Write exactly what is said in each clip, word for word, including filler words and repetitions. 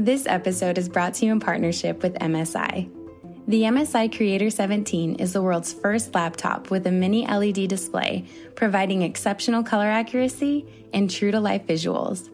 This episode is brought to you in partnership with M S I. The M S I Creator seventeen is the world's first laptop with a mini L E D display, providing exceptional color accuracy and true-to-life visuals.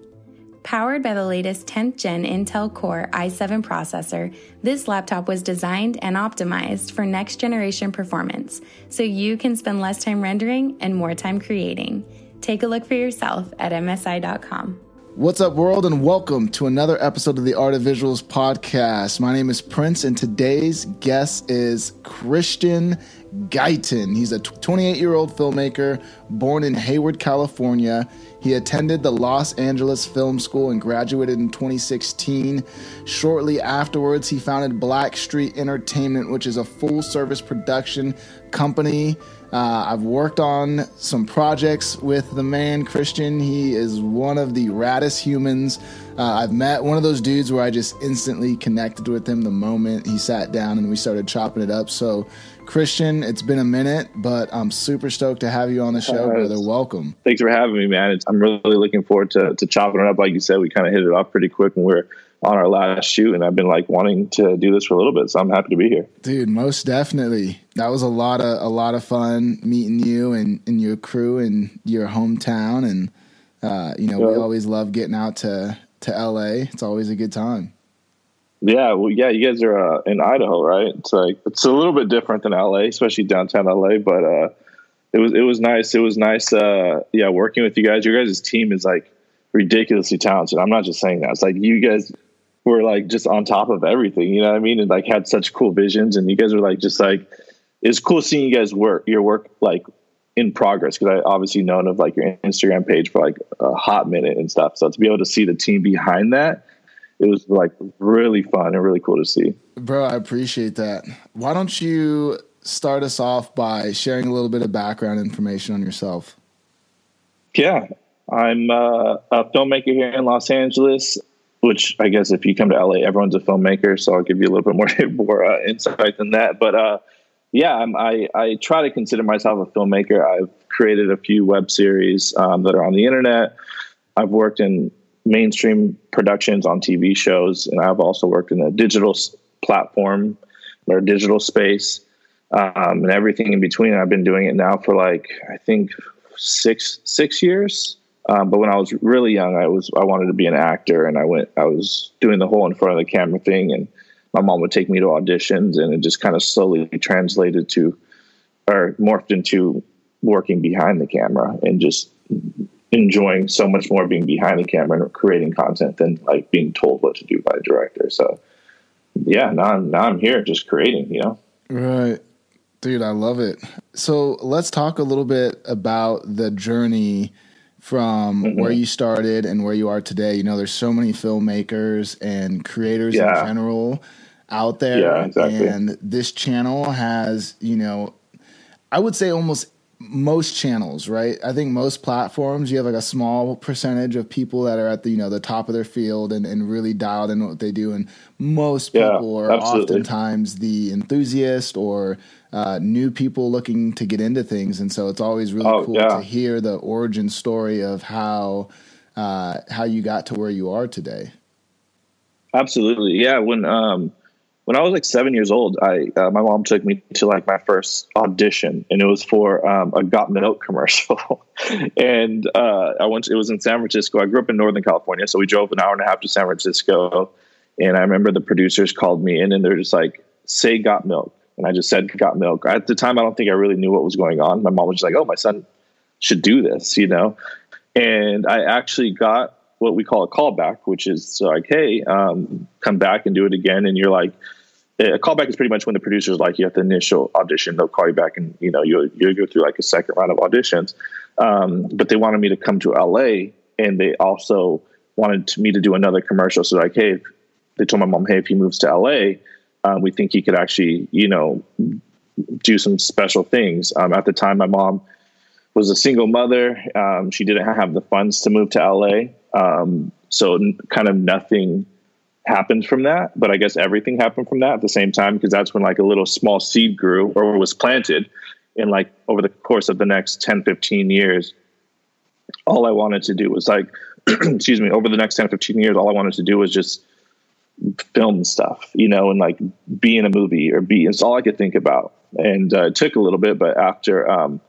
Powered by the latest tenth gen Intel Core i seven processor, this laptop was designed and optimized for next-generation performance, so you can spend less time rendering and more time creating. Take a look for yourself at M S I dot com. What's up, world, and welcome to another episode of the Art of Visuals podcast. My name is Prince, and today's guest is Christian Guyton. He's a twenty-eight-year-old filmmaker born in Hayward, California. He attended the Los Angeles Film School and graduated in twenty sixteen. Shortly afterwards, he founded Blackstreet Entertainment, which is a full-service production company. Uh, I've worked on some projects with the man, Christian. He is one of the raddest humans uh, I've met. One of those dudes where I just instantly connected with him the moment he sat down and we started chopping it up. So, Christian, it's been a minute, but I'm super stoked to have you on the show, uh, brother. Welcome. Thanks for having me, man. It's, I'm really looking forward to, to chopping it up. Like you said, we kind of hit it off pretty quick when we were on our last shoot, and I've been like wanting to do this for a little bit, so I'm happy to be here. Dude, most definitely. That was a lot of a lot of fun meeting you and, and your crew and your hometown, and uh, you know, yeah. we always love getting out to, to L A. It's always a good time. Yeah, well, yeah, you guys are uh, in Idaho, right? It's like it's a little bit different than L A, especially downtown L A, but uh, it was it was nice. It was nice uh, yeah, working with you guys. Your guys' team is like ridiculously talented. I'm not just saying that. It's like you guys were like just on top of everything, you know what I mean? And like had such cool visions, and you guys were like, just like, it's cool seeing you guys work, your work like in progress. Cause I obviously known of like your Instagram page for like a hot minute and stuff. So to be able to see the team behind that, it was like really fun and really cool to see. Bro, I appreciate that. Why don't you start us off by sharing a little bit of background information on yourself? Yeah. I'm uh, a filmmaker here in Los Angeles, which I guess if you come to L A, everyone's a filmmaker. So I'll give you a little bit more, more uh, insight than that. But uh, yeah, I'm, I, I try to consider myself a filmmaker. I've created a few web series um, that are on the internet. I've worked in mainstream productions on T V shows, and I've also worked in a digital platform or digital space um, and everything in between. I've been doing it now for like, I think six, six years. Um, but when I was really young, I was I wanted to be an actor, and I went. I was doing the whole in front of the camera thing, and my mom would take me to auditions, and it just kind of slowly translated to, or morphed into working behind the camera, and just enjoying so much more being behind the camera and creating content than like being told what to do by a director. So, yeah, now I'm, now I'm here just creating, you know. Right, dude, I love it. So let's talk a little bit about the journey from mm-hmm. where you started and where you are today. You know, there's so many filmmakers and creators yeah. in general out there. Yeah, exactly. And this channel has, you know, I would say almost most channels, right? I think most platforms, you have like a small percentage of people that are at the, you know, the top of their field and, and really dialed in what they do. And most yeah, people are absolutely. oftentimes the enthusiast or Uh, new people looking to get into things. And so it's always really oh, cool yeah. to hear the origin story of how uh, how you got to where you are today. Absolutely. Yeah. When um, when I was like seven years old, I uh, my mom took me to like my first audition, and it was for um, a Got Milk commercial. and uh, I went to, it was in San Francisco. I grew up in Northern California, so we drove an hour and a half to San Francisco. And I remember the producers called me in, and they're just like, "Say Got Milk." And I just said, "Got Milk." At the time, I don't think I really knew what was going on. My mom was just like, "Oh, my son should do this," you know? And I actually got what we call a callback, which is like, "Hey, um, come back and do it again." And you're like, a callback is pretty much when the producer's like, you have the initial audition, they'll call you back, and, you know, you'll, you'll go through like a second round of auditions. Um, but they wanted me to come to L A, and they also wanted me to do another commercial. So like, hey, they told my mom, "Hey, if he moves to L A, Um, we think he could actually, you know, do some special things." Um, at the time, my mom was a single mother. Um, she didn't have the funds to move to L A. Um, so n- kind of nothing happened from that. But I guess everything happened from that at the same time, because that's when like a little small seed grew or was planted. And like over the course of the next ten, fifteen years, all I wanted to do was like, excuse me, over the next ten, fifteen years, all I wanted to do was just film stuff, you know, and like be in a movie or be, it's all I could think about. And uh, it took a little bit, but after um,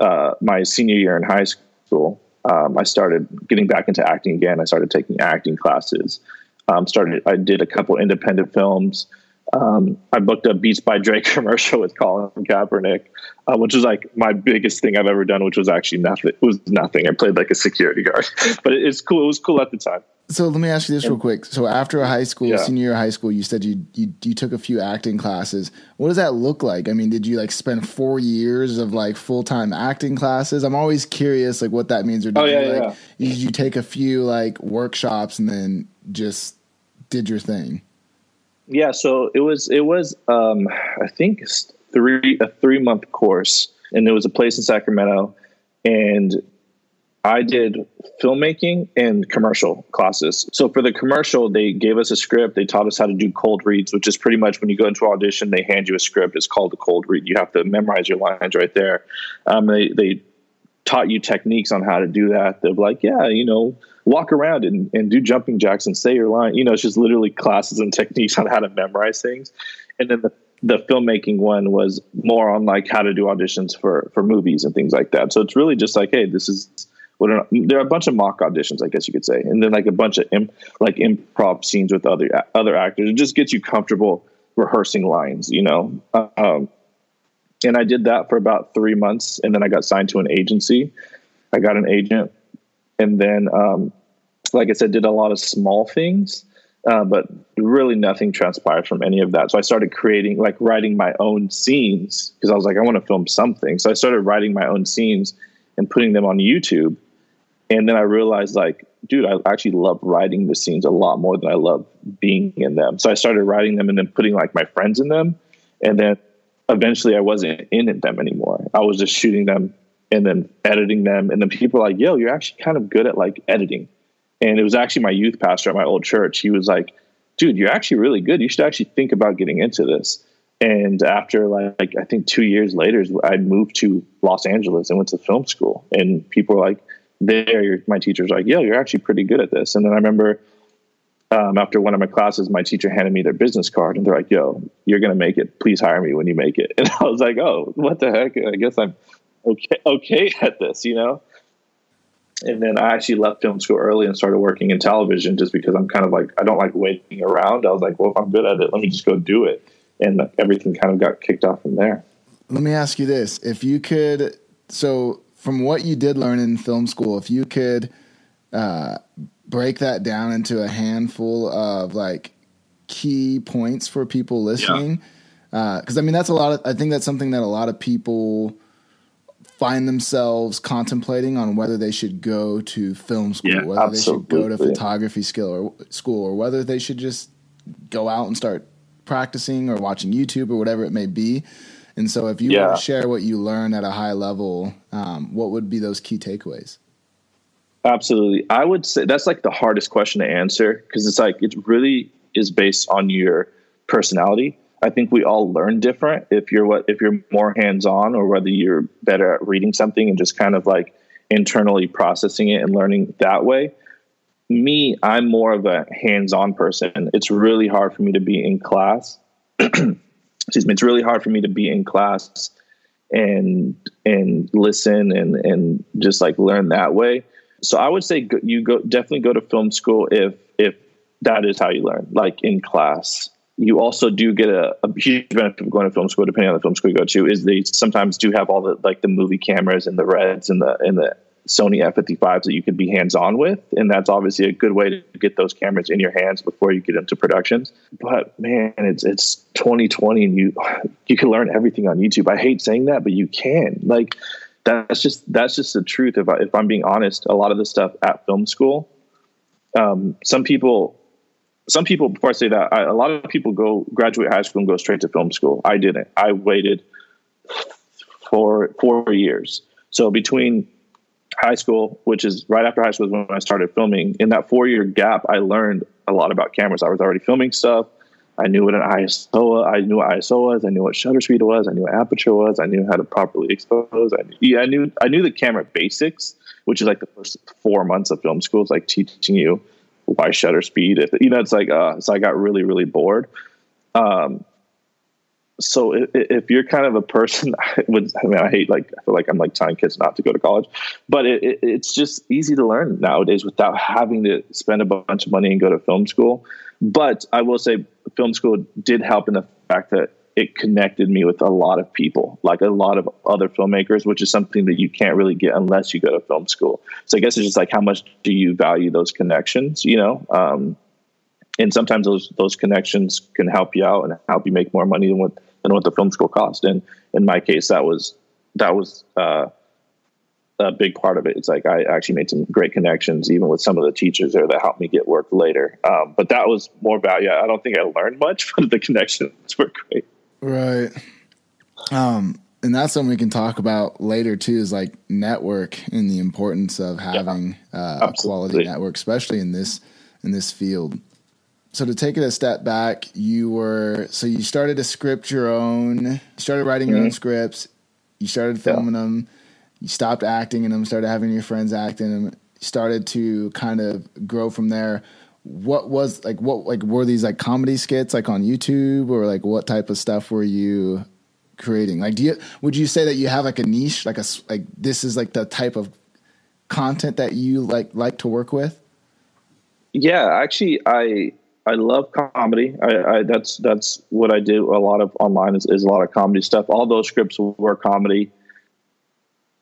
uh, my senior year in high school, um, I started getting back into acting again. I started taking acting classes. Um, started, I did a couple independent films. Um, I booked a Beats by Drake commercial with Colin Kaepernick, uh, which was like my biggest thing I've ever done, which was actually nothing. It was nothing. I played like a security guard, but it, it's cool. It was cool at the time. So let me ask you this real quick. So after a high school, yeah. senior year of high school, you said you, you you took a few acting classes. What does that look like? I mean, did you like spend four years of like full-time acting classes? I'm always curious like what that means. Or did oh, yeah, you, like, yeah. did you take a few like workshops and then just did your thing? Yeah. So it was, it was, um, I think three, a three month course, and there was a place in Sacramento, and I did filmmaking and commercial classes. So for the commercial, they gave us a script. They taught us how to do cold reads, which is pretty much when you go into an audition, they hand you a script. It's called a cold read. You have to memorize your lines right there. Um, they, they taught you techniques on how to do that. They're like, yeah, you know, walk around and, and do jumping jacks and say your line. You know, it's just literally classes and techniques on how to memorize things. And then the, the filmmaking one was more on like how to do auditions for, for movies and things like that. So it's really just like, hey, this is what are, there are a bunch of mock auditions, I guess you could say. And then like a bunch of imp, like improv scenes with other, other actors. It just gets you comfortable rehearsing lines, you know? Um, and I did that for about three months. And then I got signed to an agency. I got an agent. And then, um, like I said, did a lot of small things, uh, but really nothing transpired from any of that. So I started creating, like writing my own scenes, because I was like, I want to film something. So I started writing my own scenes and putting them on YouTube. And then I realized like, dude, I actually love writing the scenes a lot more than I love being in them. So I started writing them and then putting like my friends in them. And then eventually I wasn't in them anymore. I was just shooting them and then editing them. And then people are like, yo, you're actually kind of good at like editing. And it was actually my youth pastor at my old church. He was like, dude, you're actually really good. You should actually think about getting into this. And after like, like I think two years later, I moved to Los Angeles and went to film school. And people were like, there, my teacher's like, yo, you're actually pretty good at this. And then I remember um, after one of my classes, my teacher handed me their business card and they're like, yo, you're going to make it. Please hire me when you make it. And I was like, oh, what the heck? I guess I'm okay okay at this, you know? And then I actually left film school early and started working in television just because I'm kind of like, I don't like waiting around. I was like, well, if I'm good at it, let me just go do it. And everything kind of got kicked off from there. Let me ask you this. If you could, so from what you did learn in film school, if you could uh, break that down into a handful of like key points for people listening, yeah. uh, 'cause I mean, that's a lot of, I think that's something that a lot of people find themselves contemplating on whether they should go to film school, yeah, whether absolutely. they should go to photography skill or school, or whether they should just go out and start practicing or watching YouTube or whatever it may be. And so if you yeah. want to share what you learn at a high level, um, what would be those key takeaways? Absolutely. I would say that's like the hardest question to answer, because it's like, it really is based on your personality. I think we all learn different. If you're what, if you're more hands-on, or whether you're better at reading something and just kind of like internally processing it and learning that way. Me, I'm more of a hands-on person. It's really hard for me to be in class. Excuse me. It's really hard for me to be in class and, and listen and, and just like learn that way. So I would say you go, definitely go to film school. If, if that is how you learn, like in class. You also do get a, a huge benefit of going to film school, depending on the film school you go to, is they sometimes do have all the, like the movie cameras and the Reds and the, and the Sony F fifty-fives that you can be hands-on with. And that's obviously a good way to get those cameras in your hands before you get into productions. But man, it's, it's twenty twenty and you, you can learn everything on YouTube. I hate saying that, but you can. Like that's just, that's just the truth. If I, if I'm being honest, a lot of the stuff at film school, um, some people, Some people, before I say that, I, a lot of people go graduate high school and go straight to film school. I didn't. I waited for four years. So between high school, which is right after high school is when I started filming, in that four-year gap, I learned a lot about cameras. I was already filming stuff. I knew what an I S O, I knew what I S O was. I knew what shutter speed was. I knew what aperture was. I knew how to properly expose. I knew, yeah, I knew, I knew the camera basics, which is like the first four months of film school. It's like teaching you why shutter speed? If, you know, it's like, uh, so I got really, really bored. Um, so if, if you're kind of a person, I, would, I mean, I hate, like, I feel like I'm like telling kids not to go to college, but it, it, it's just easy to learn nowadays without having to spend a bunch of money and go to film school. But I will say film school did help in the fact that it connected me with a lot of people, like a lot of other filmmakers, which is something that you can't really get unless you go to film school. So I guess it's just like, how much do you value those connections, you know? Um, and sometimes those, those connections can help you out and help you make more money than what, than what the film school cost. And in my case, that was, that was uh, a big part of it. It's like, I actually made some great connections, even with some of the teachers there that helped me get work later. Um, but that was more value. I don't think I learned much, but the connections were great. Right. Um, and that's something we can talk about later too, is like network and the importance of having yeah, uh, a quality network, especially in this, in this field. So to take it a step back, you were, so you started to script your own, you started writing mm-hmm. your own scripts, you started filming yeah. them, you stopped acting in them, started having your friends act in them, started to kind of grow from there. What was like, what, like, were these like comedy skits like on YouTube, or like what type of stuff were you creating? Like, do you, would you say that you have like a niche, like a, like this is like the type of content that you like, like to work with? Yeah, actually, I, I love comedy. I, I that's, that's what I do. A lot of online is, is a lot of comedy stuff. All those scripts were comedy,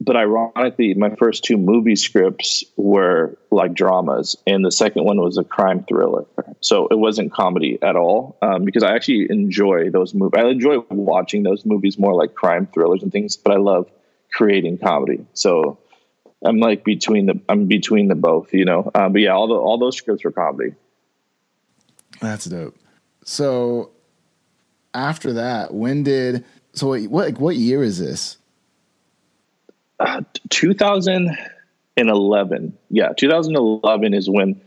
but ironically, my first two movie scripts were like dramas, and the second one was a crime thriller. So it wasn't comedy at all, um, because I actually enjoy those movies. I enjoy watching those movies more like crime thrillers and things, but I love creating comedy. So I'm like between the I'm between the both, you know. Uh, but yeah, all the all those scripts were comedy. That's dope. So after that, when did so what what, what year is this? Uh, twenty eleven. Yeah. twenty eleven is when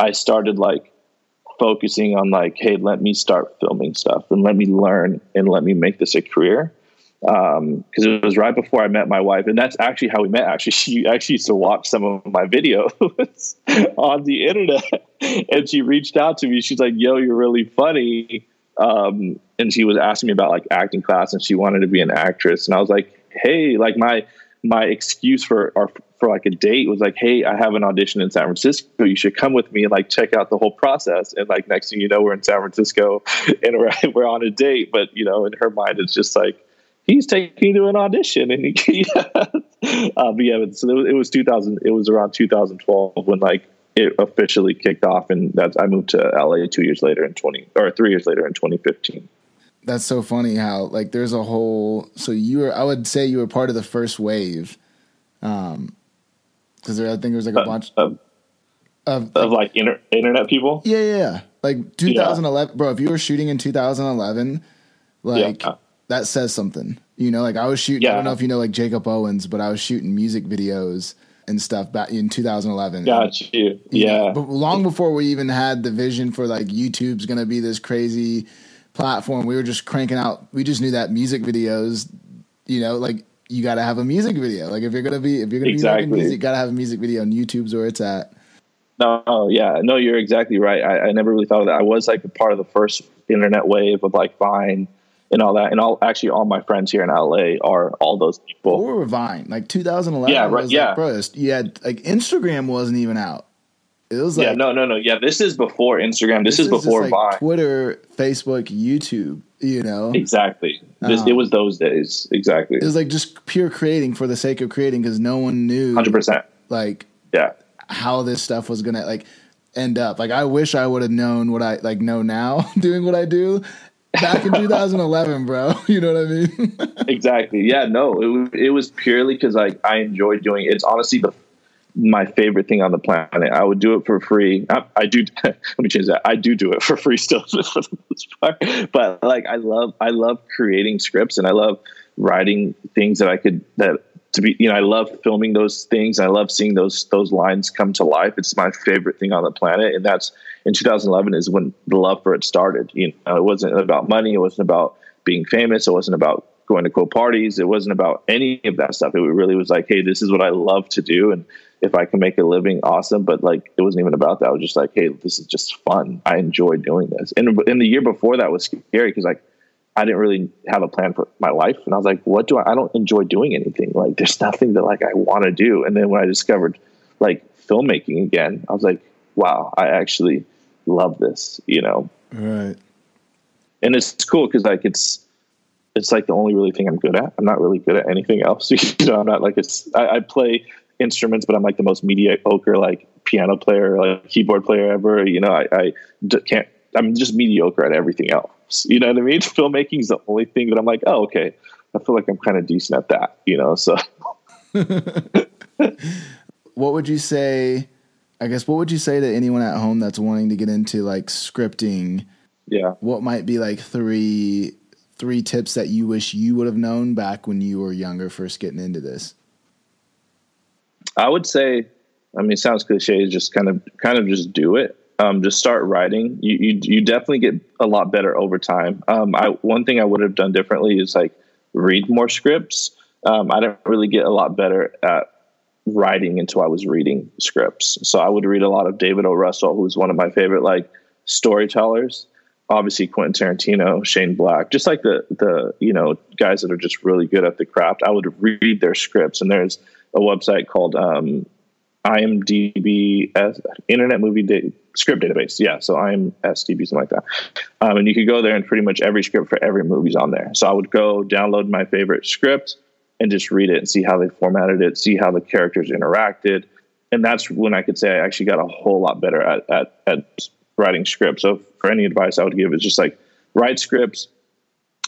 I started like focusing on like, hey, let me start filming stuff and let me learn and let me make this a career. Um, cause it was right before I met my wife, and that's actually how we met. Actually, she actually used to watch some of my videos on the internet, and she reached out to me. She's like, yo, you're really funny. Um, and she was asking me about like acting class, and she wanted to be an actress. And I was like, hey, like my, my excuse for our, for like a date was like, hey, I have an audition in San Francisco. You should come with me and like check out the whole process. And like, next thing you know, we're in San Francisco and we're, we're on a date. But you know, in her mind, it's just like, he's taking me to an audition. And he, uh, but yeah, so it was two thousand, it was around two thousand twelve when like it officially kicked off. And that's, I moved to L A two years later in twenty or three years later in twenty fifteen. That's so funny how like there's a whole, so you were, I would say you were part of the first wave. Um, cause there, I think there was like a uh, bunch of, of, of like, like inter- internet people. Yeah. Yeah. Like twenty eleven, yeah. Bro, if you were shooting in two thousand eleven, like yeah. that says something, you know, like I was shooting, yeah. I don't know if you know, like Jacob Owens, but I was shooting music videos and stuff back in two thousand eleven. Gotcha. And, yeah. Know, but long before we even had the vision for like, YouTube's going to be this crazy platform, we were just cranking out, we just knew that music videos, you know, like you got to have a music video. Like if you're going to be, if you're going to exactly. be making music, you got to have a music video, and YouTube's where it's at. No, oh, yeah, no, you're exactly right. I, I never really thought of that. I was like a part of the first internet wave of like Vine and all that. And all, actually all my friends here in L A are all those people. We were Vine, like two thousand eleven. Yeah, right. Yeah. Like, bro, you had like Instagram wasn't even out. It was like, yeah, no, no, no. Yeah, this is before Instagram. This, this is before like Vine. Twitter, Facebook, YouTube, you know? Exactly. This, um, it was those days. Exactly. It was like just pure creating for the sake of creating, because no one knew one hundred percent. Like yeah. how this stuff was going to like end up. Like I wish I would have known what I like know now doing what I do back in two thousand eleven, bro. You know what I mean? Exactly. Yeah, no, it, it was purely because like I enjoyed doing it. It's honestly the my favorite thing on the planet. I would do it for free. I, I do. Let me change that. I do do it for free still for the most part. But like, I love, I love creating scripts, and I love writing things that I could, that to be, you know, I love filming those things. I love seeing those, those lines come to life. It's my favorite thing on the planet. And that's in two thousand eleven is when the love for it started. You know, it wasn't about money. It wasn't about being famous. It wasn't about going to cool parties. It wasn't about any of that stuff. It really was like, hey, this is what I love to do. And, if I can make a living, awesome. But like, it wasn't even about that. I was just like, hey, this is just fun. I enjoy doing this. And in the year before that was scary because like, I didn't really have a plan for my life. And I was like, what do I, I don't enjoy doing anything. Like there's nothing that like I want to do. And then when I discovered like filmmaking again, I was like, wow, I actually love this, you know? Right. And it's cool. Cause like, it's, it's like the only really thing I'm good at. I'm not really good at anything else. You know, I'm not like it's, I, I play instruments, but I'm like the most mediocre, like piano player, like keyboard player ever. You know, I, I d- can't, I'm just mediocre at everything else. You know what I mean? Filmmaking is the only thing that I'm like, oh, okay. I feel like I'm kind of decent at that, you know? So what would you say, I guess, what would you say to anyone at home that's wanting to get into like scripting? Yeah. What might be like three, three tips that you wish you would have known back when you were younger, first getting into this? I would say, I mean, it sounds cliche, just kind of, kind of just do it. Um, just start writing. You, you, you definitely get a lot better over time. Um, I, one thing I would have done differently is like read more scripts. Um, I didn't really get a lot better at writing until I was reading scripts. So I would read a lot of David O. Russell, who's one of my favorite, like storytellers, obviously Quentin Tarantino, Shane Black, just like the, the, you know, guys that are just really good at the craft. I would read their scripts, and there's a website called, um, I M D B, Internet Movie da- Script Database. Yeah, so I M S D B, something like that. Um, and you could go there, and pretty much every script for every movie's on there. So I would go download my favorite script and just read it and see how they formatted it, see how the characters interacted. And that's when I could say I actually got a whole lot better at, at, at writing scripts. So for any advice I would give is just like write scripts,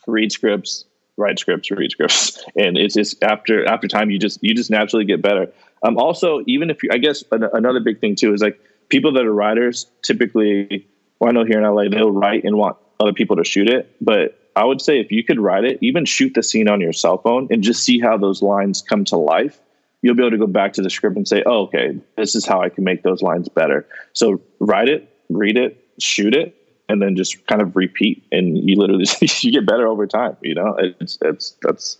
read scripts, write scripts, read scripts. And it's just after, after time, you just, you just naturally get better. Um, also, even if you, I guess an, another big thing too, is like people that are writers typically, well, I know here in L A, they'll write and want other people to shoot it. But I would say if you could write it, even shoot the scene on your cell phone and just see how those lines come to life. You'll be able to go back to the script and say, oh, okay, this is how I can make those lines better. So write it, read it, shoot it, and then just kind of repeat. And you literally, you get better over time. You know, it's, it's, that's,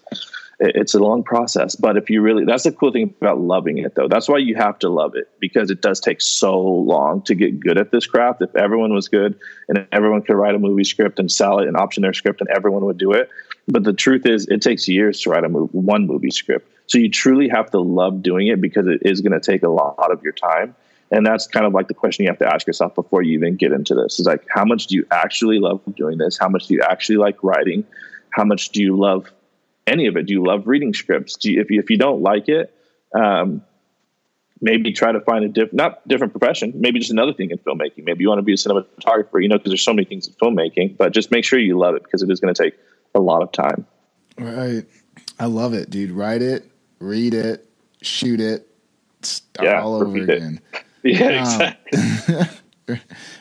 it's a long process, but if you really, that's the cool thing about loving it though. That's why you have to love it, because it does take so long to get good at this craft. If everyone was good and everyone could write a movie script and sell it and option their script, and everyone would do it. But the truth is it takes years to write a movie, one movie script. So you truly have to love doing it, because it is going to take a lot of your time. And that's kind of like the question you have to ask yourself before you even get into this is like, how much do you actually love doing this? How much do you actually like writing? How much do you love any of it? Do you love reading scripts? Do you, if you, if you don't like it, um, maybe try to find a different, not different profession, maybe just another thing in filmmaking. Maybe you want to be a cinematographer, you know, cause there's so many things in filmmaking, but just make sure you love it, because it is going to take a lot of time. Right. I love it, dude. Write it, read it, shoot it, start yeah, all over again. It. Yeah, exactly. Um,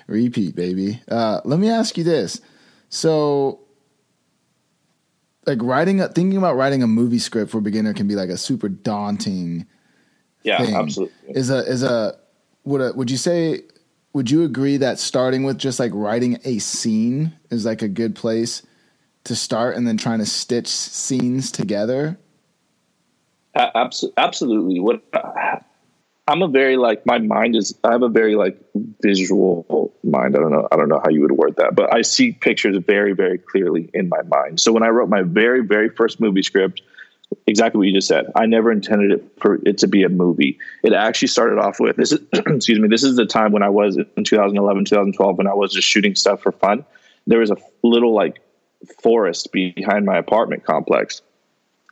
repeat, baby. Uh, let me ask you this. So, like writing, a, thinking about writing a movie script for a beginner can be like a super daunting. Yeah, thing. Absolutely. Is a is a would a, would you say would you agree that starting with just like writing a scene is like a good place to start, and then trying to stitch scenes together? Uh, absolutely. What uh, I'm a very like my mind is. I have a very like visual mind. I don't know. I don't know how you would word that, but I see pictures very, very clearly in my mind. So when I wrote my very, very first movie script, exactly what you just said. I never intended it for it to be a movie. It actually started off with this is excuse me. This is the time when I was in two thousand eleven, two thousand twelve, when I was just shooting stuff for fun. There was a little like forest behind my apartment complex,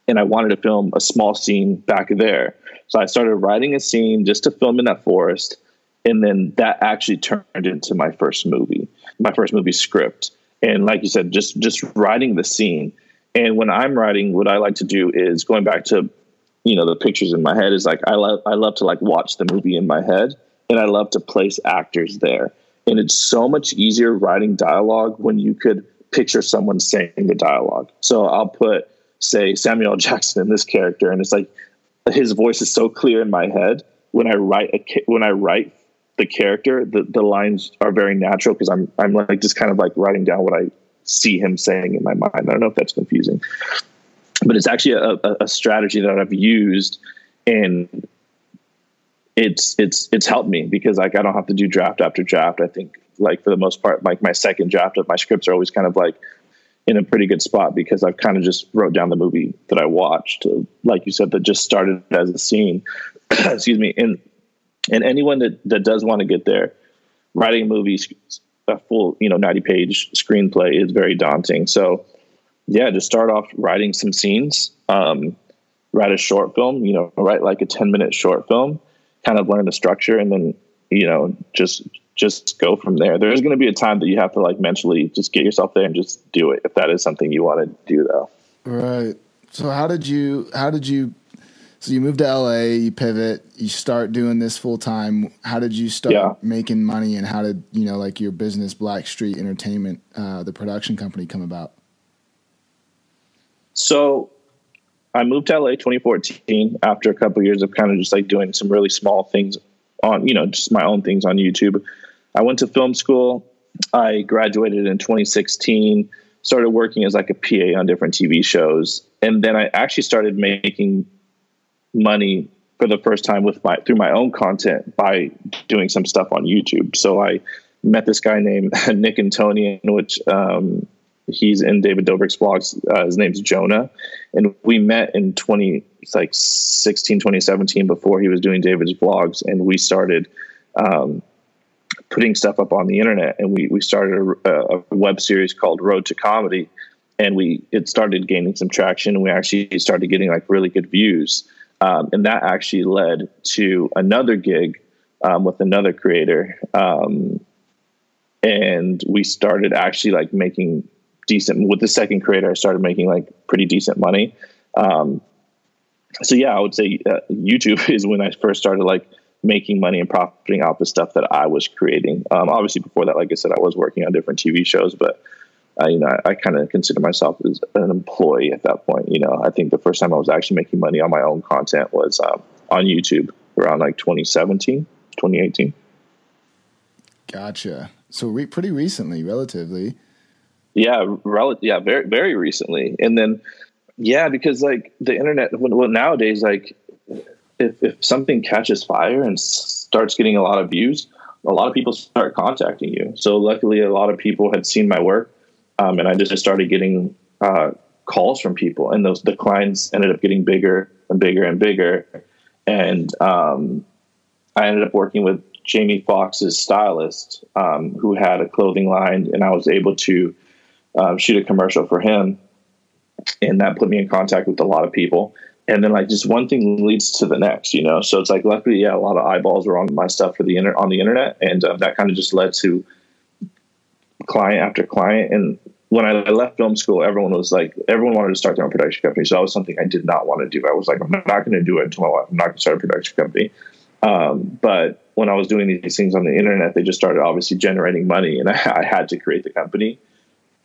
and I wanted to film a small scene back there. So I started writing a scene just to film in that forest. And then that actually turned into my first movie, my first movie script. And like you said, just, just writing the scene. And when I'm writing, what I like to do is going back to, you know, the pictures in my head is like, I love, I love to like watch the movie in my head, and I love to place actors there. And it's so much easier writing dialogue when you could picture someone saying the dialogue. So I'll put, say, Samuel Jackson in this character. And it's like, his voice is so clear in my head. When I write a, when I write the character, the, the lines are very natural, because I'm I'm like just kind of like writing down what I see him saying in my mind. I don't know if that's confusing, but it's actually a, a strategy that I've used in it's it's it's helped me because like I don't have to do draft after draft. I think like for the most part, like my second draft of my scripts are always kind of like in a pretty good spot because I've kind of just wrote down the movie that I watched, like you said, that just started as a scene. Excuse me. And and anyone that, that does want to get there, writing movies, a full, you know, ninety page screenplay is very daunting. So yeah, just start off writing some scenes, um, write a short film, you know, write like a ten minute short film, kind of learn the structure and then, you know, just, just go from there. There's going to be a time that you have to like mentally just get yourself there and just do it. If that is something you want to do though. Right. So how did you, how did you, so you moved to L A, you pivot, you start doing this full time. How did you start yeah. making money and how did, you know, like your business, Blackstreet Entertainment, uh, the production company come about? So I moved to L A twenty fourteen after a couple of years of kind of just like doing some really small things on, you know, just my own things on YouTube. I went to film school. I graduated in twenty sixteen, started working as like a P A on different T V shows. And then I actually started making money for the first time with my, through my own content by doing some stuff on YouTube. So I met this guy named Nik Antonyan, which, um, he's in David Dobrik's blogs. Uh, his name's Jonah. And we met in twenty, like sixteen, twenty seventeen before he was doing David's blogs. And we started, um, putting stuff up on the internet. And we, we started a, a web series called Road to Comedy. And we, it started gaining some traction and we actually started getting like really good views. Um, and that actually led to another gig, um, with another creator. Um, and we started actually like making, decent with the second creator, I started making like pretty decent money. Um, so yeah, I would say uh, YouTube is when I first started like making money and profiting off the stuff that I was creating. Um, obviously before that, like I said, I was working on different T V shows, but uh, you know, I, I kind of consider myself as an employee at that point. You know, I think the first time I was actually making money on my own content was um, on YouTube around like twenty seventeen, twenty eighteen. Gotcha. So re- pretty recently, relatively. Yeah, rel- yeah, very, very recently. And then, yeah, because like the internet, well, nowadays, like if, if something catches fire and s- starts getting a lot of views, a lot of people start contacting you. So luckily, a lot of people had seen my work, um, and I just started getting uh, calls from people, and those the clients ended up getting bigger and bigger and bigger. And um, I ended up working with Jamie Foxx's stylist, um, who had a clothing line, and I was able to Um, shoot a commercial for him, and that put me in contact with a lot of people. And then like just one thing leads to the next, you know. So it's like luckily, yeah, a lot of eyeballs were on my stuff for the inter- on the internet, and uh, that kind of just led to client after client. And when I left film school, everyone was like, everyone wanted to start their own production company. So that was something I did not want to do. I was like, I'm not going to do it until my wife. I'm not going to start a production company. Um, but when I was doing these things on the internet, they just started obviously generating money, and I, I had to create the company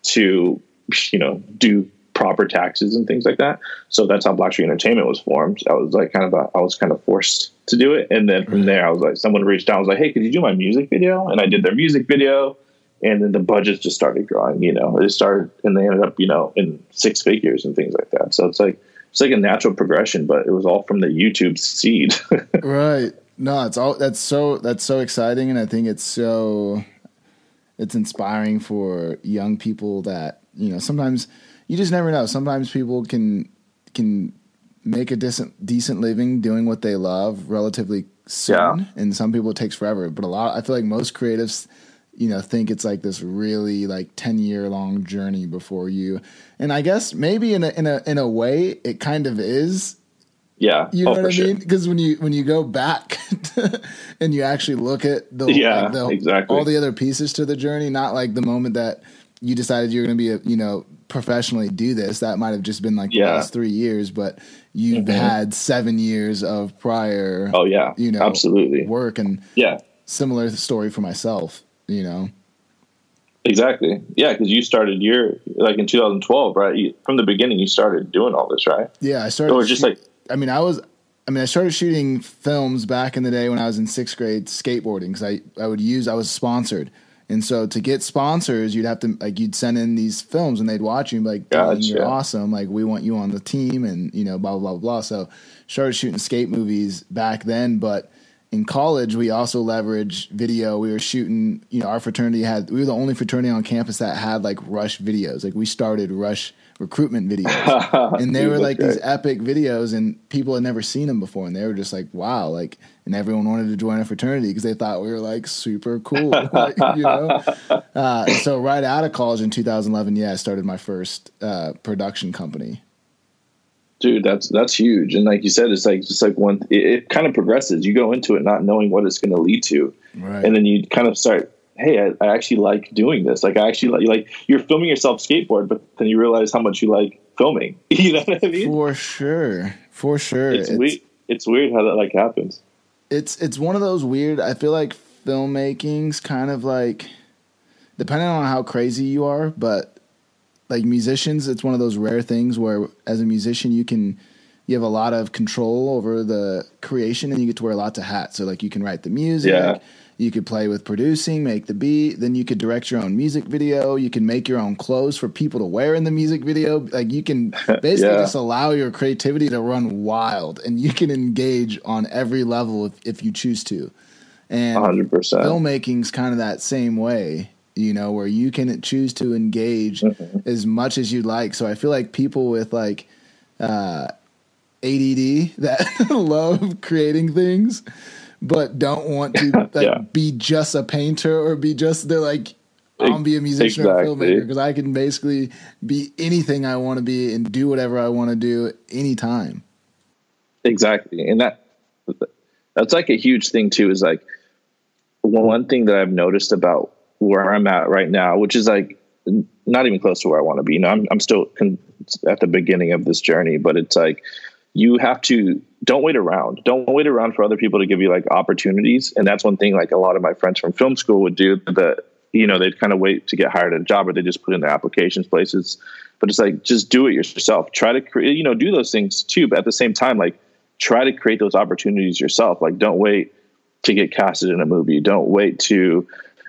to, you know, do proper taxes and things like that. So that's how Blackstreet Entertainment was formed. I was like kind of a, I was kind of forced to do it. And then from there, I was like, someone reached out, I was like, hey, could you do my music video? And I did their music video. And then the budgets just started growing, you know, it started and they ended up, you know, in six figures and things like that. So it's like, it's like a natural progression, but it was all from the YouTube seed. Right. No, it's all, that's so, that's so exciting. And I think it's so, it's inspiring for young people that, you know, sometimes you just never know. Sometimes people can can make a decent decent living doing what they love relatively soon. Yeah. And some people it takes forever. But a lot, I feel like most creatives, you know, think it's like this really like ten year long journey before you. And I guess maybe in a in a in a way it kind of is. Yeah. You know oh, what I sure. mean? Because when you when you go back and you actually look at the, yeah, like the exactly. all the other pieces to the journey, not like the moment that you decided you're going to be, a, you know, professionally do this, that might have just been like the yeah. last three years, but you've mm-hmm. had seven years of prior, oh yeah, you know, absolutely work and yeah, similar story for myself, you know. Exactly. Yeah, because you started your like in two thousand twelve, right? You, from the beginning, you started doing all this, right? Yeah, I started. Or just like. I mean, I was, I mean, I started shooting films back in the day when I was in sixth grade skateboarding because I, I would use, I was sponsored. And so to get sponsors, you'd have to, like, you'd send in these films and they'd watch you and be like, gotcha. You're awesome. Like, we want you on the team and, you know, blah, blah, blah, blah. So started shooting skate movies back then, but in college, we also leveraged video. We were shooting, you know, our fraternity had, we were the only fraternity on campus that had like Rush videos. Like we started Rush recruitment videos and they were like these epic videos and people had never seen them before. And they were just like, wow. Like, and everyone wanted to join a fraternity because they thought we were like super cool, like, you know? Uh, so right out of college in two thousand eleven, yeah, I started my first uh, production company. Dude, that's that's huge, and like you said, it's like just like one. It, it kind of progresses. You go into it not knowing what it's going to lead to, right. And then you kind of start. Hey, I, I actually like doing this. Like I actually like like you're filming yourself skateboard, but then you realize how much you like filming. You know what I mean? For sure, for sure. It's, it's weird. It's weird how that like happens. It's it's one of those weird. I feel like filmmaking's kind of like depending on how crazy you are, but. Like musicians, it's one of those rare things where as a musician, you can, you have a lot of control over the creation and you get to wear lots of hats. So like you can write the music, yeah. You could play with producing, make the beat, then you could direct your own music video. You can make your own clothes for people to wear in the music video. Like you can basically yeah. just allow your creativity to run wild and you can engage on every level if, if you choose to. And one hundred percent. Filmmaking's kind of that same way. You know, where you can choose to engage mm-hmm. as much as you like. So I feel like people with like uh, A D D that love creating things, but don't want to like yeah. be just a painter or be just, they're like, I'll be a musician exactly. or filmmaker because I can basically be anything I want to be and do whatever I want to do anytime. Exactly. And that that's like a huge thing too, is like one thing that I've noticed about where I'm at right now, which is like not even close to where I want to be. You know, I'm I'm still con- at the beginning of this journey, but it's like you have to don't wait around. Don't wait around for other people to give you like opportunities. And that's one thing like a lot of my friends from film school would do. That you know, they'd kind of wait to get hired at a job, or they just put in their applications places. But it's like just do it yourself. Try to create. You know, do those things too. But at the same time, like try to create those opportunities yourself. Like don't wait to get casted in a movie. Don't wait to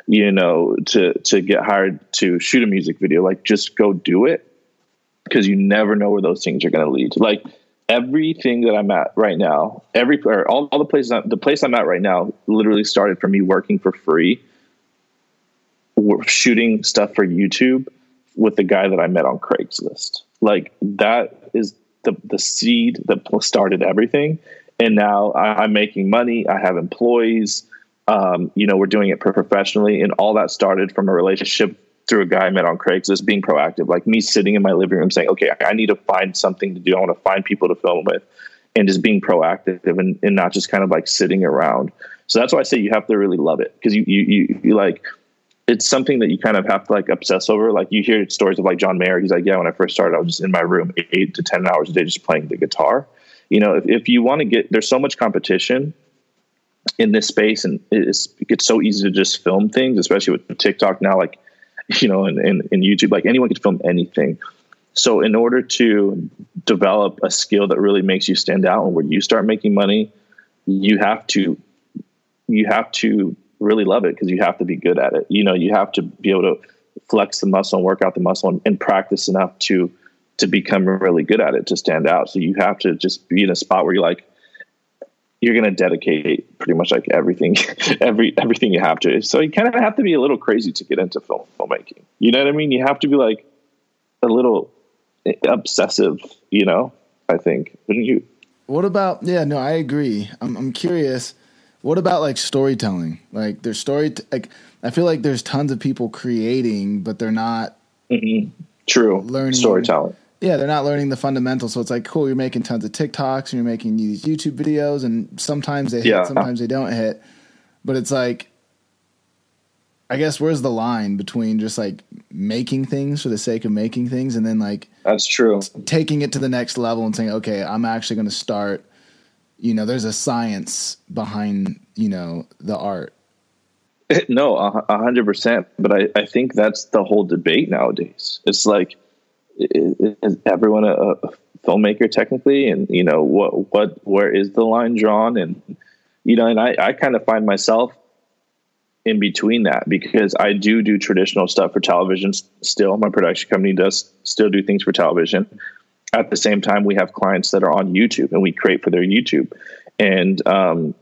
you know, to, to get hired to shoot a music video, like just go do it. Cause you never know where those things are going to lead. Like everything that I'm at right now, every, or all, all the places, I'm, the place I'm at right now literally started for me working for free. We're shooting stuff for YouTube with the guy that I met on Craigslist. Like that is the, the seed that started everything. And now I, I'm making money. I have employees. Um, you know, we're doing it professionally, and all that started from a relationship through a guy I met on Craigslist, being proactive, like me sitting in my living room saying, okay, I need to find something to do. I want to find people to film with, and just being proactive and, and not just kind of like sitting around. So that's why I say you have to really love it. Cause you, you, you, you like, it's something that you kind of have to like obsess over. Like you hear stories of like John Mayer. He's like, yeah, when I first started, I was just in my room eight to ten hours a day, just playing the guitar. You know, if, if you want to get, there's so much competition in this space, and it's, it's so easy to just film things, especially with TikTok now, like, you know, and, and, and YouTube, like anyone can film anything. So in order to develop a skill that really makes you stand out and where you start making money, you have to, you have to really love it. Cause you have to be good at it. You know, you have to be able to flex the muscle and work out the muscle and, and practice enough to, to become really good at it, to stand out. So you have to just be in a spot where you're like, you're going to dedicate pretty much like everything, every, everything you have to. So you kind of have to be a little crazy to get into film filmmaking. You know what I mean? You have to be like a little obsessive, you know, I think. Wouldn't you? What about, yeah, no, I agree. I'm, I'm curious. What about like storytelling? Like there's story, t- like I feel like there's tons of people creating, but they're not mm-hmm. true learning storytelling. Yeah, they're not learning the fundamentals. So it's like, cool, you're making tons of TikToks and you're making these YouTube videos, and sometimes they hit, yeah. sometimes they don't hit. But it's like, I guess, where's the line between just like making things for the sake of making things and then like that's true. T- taking it to the next level and saying, okay, I'm actually going to start, you know, there's a science behind, you know, the art. No, one hundred percent. But I, I think that's the whole debate nowadays. It's like, is everyone a, a filmmaker technically? And you know, what, what, where is the line drawn? And, you know, and I, I kind of find myself in between that, because I do do traditional stuff for television. Still, my production company does still do things for television. At the same time, we have clients that are on YouTube and we create for their YouTube. And, um,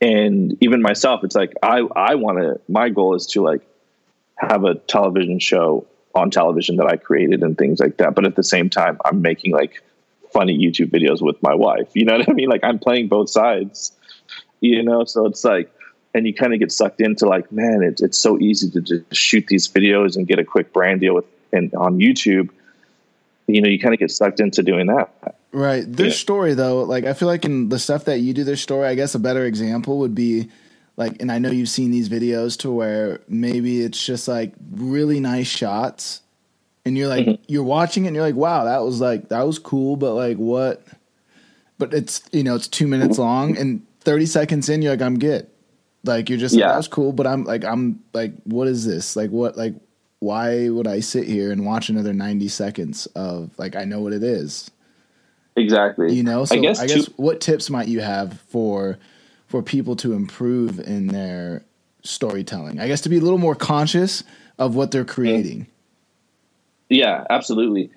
And even myself, it's like, I, I want to, my goal is to like have a television show on television that I created and things like that. But at the same time, I'm making like funny YouTube videos with my wife, you know what I mean? Like I'm playing both sides, you know? So it's like, and you kind of get sucked into like, man, it's, it's so easy to just shoot these videos and get a quick brand deal with, and on YouTube, you know, you kind of get sucked into doing that. Right. Their yeah. story, though, like I feel like in the stuff that you do, their story, I guess a better example would be like, and I know you've seen these videos to where maybe it's just like really nice shots and you're like, mm-hmm. you're watching it and you're like, wow, that was like, that was cool. But like what, but it's, you know, it's two minutes long and thirty seconds in, you're like, I'm good. Like, you're just, yeah. like, that was cool. But I'm like, I'm like, what is this? Like what, like, why would I sit here and watch another ninety seconds of like, I know what it is. Exactly. You know, so I guess, I guess two- what tips might you have for, for people to improve in their storytelling, I guess, to be a little more conscious of what they're creating? Yeah, absolutely.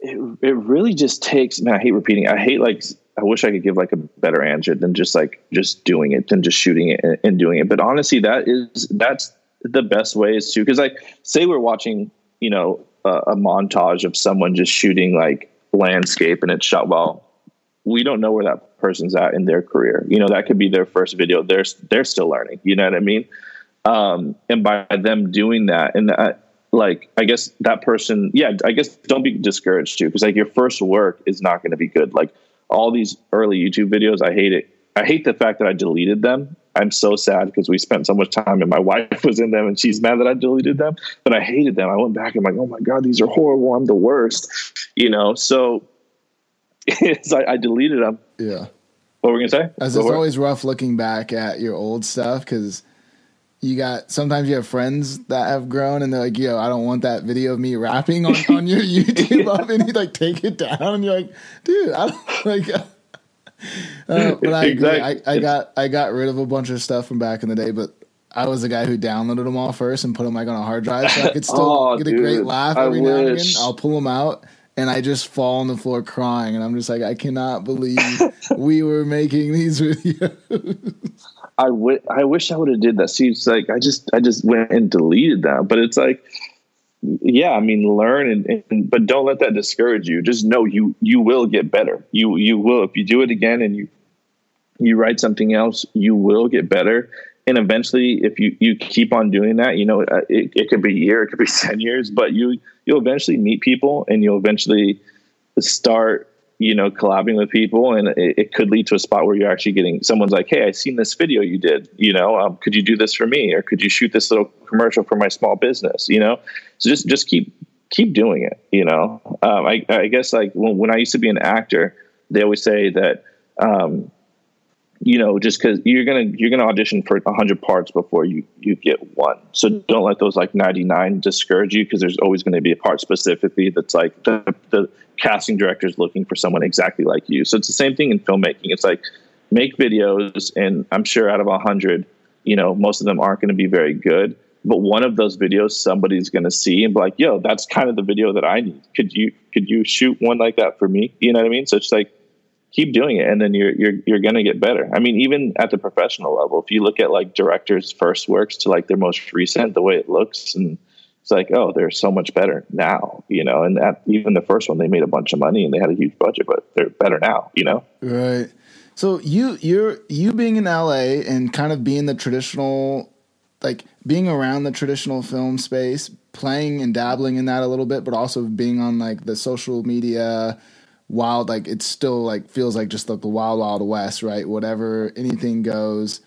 It, it really just takes, man, I hate repeating. I hate like, I wish I could give like a better answer than just like, just doing it than just shooting it and, and doing it. But honestly, that is, that's, the best way is to, because like say we're watching, you know, uh, a montage of someone just shooting like landscape and it's shot well, we don't know where that person's at in their career. You know, that could be their first video. They're, they're still learning, you know what I mean? Um, and by them doing that and that, like, I guess that person, yeah, I guess don't be discouraged too. Cause like your first work is not going to be good. Like all these early YouTube videos, I hate it. I hate the fact that I deleted them. I'm so sad because we spent so much time and my wife was in them and she's mad that I deleted them, but I hated them. I went back and I'm like, oh my God, these are horrible. I'm the worst, you know? So it's like I deleted them. Yeah. What were we going to say? As it's always rough looking back at your old stuff. Cause you got, sometimes you have friends that have grown and they're like, yo, I don't want that video of me rapping on, on your YouTube yeah. up, and you like take it down and you're like, dude, I don't like uh, Uh, but I, exactly. I, I got I got rid of a bunch of stuff from back in the day, but I was the guy who downloaded them all first and put them like on a hard drive, so I could still oh, get dude, a great laugh every I now wish. and again. I'll pull them out and I just fall on the floor crying, and I'm just like, I cannot believe we were making these videos. I, w- I wish I would have did that. See, it's like I just I just went and deleted that, but it's like. Yeah, I mean, learn and, and but don't let that discourage you. Just know you you will get better. You you will if you do it again and you you write something else. You will get better, and eventually, if you, you keep on doing that, you know it, it could be a year, it could be ten years, but you you'll eventually meet people and you'll eventually start you know collabing with people, and it, it could lead to a spot where you're actually getting someone's like, hey, I seen this video you did, you know um, could you do this for me, or could you shoot this little commercial for my small business, you know so just just keep keep doing it. you know um, I, I guess like when, when I used to be an actor, they always say that um, you know just because you're gonna you're gonna audition for one hundred parts before you you get one, so don't let those like ninety-nine discourage you, because there's always going to be a part specifically that's like the, the casting director is looking for someone exactly like you. So it's the same thing in filmmaking. It's like make videos, and I'm sure out of one hundred, you know most of them aren't going to be very good, but one of those videos somebody's going to see and be like, yo, that's kind of the video that I need. Could you could you shoot one like that for me? you know what I mean so it's like keep doing it, and then you're you're you're gonna get better. I mean, even at the professional level, if you look at like directors' first works to like their most recent, the way it looks, and it's like, oh, they're so much better now, you know. And at, even the first one, they made a bunch of money and they had a huge budget, but they're better now, you know. Right. So you you're you being in L A and kind of being the traditional, like being around the traditional film space, playing and dabbling in that a little bit, but also being on like the social media. Wild, like it's still like feels like just like the wild, wild west, right? Whatever, anything goes.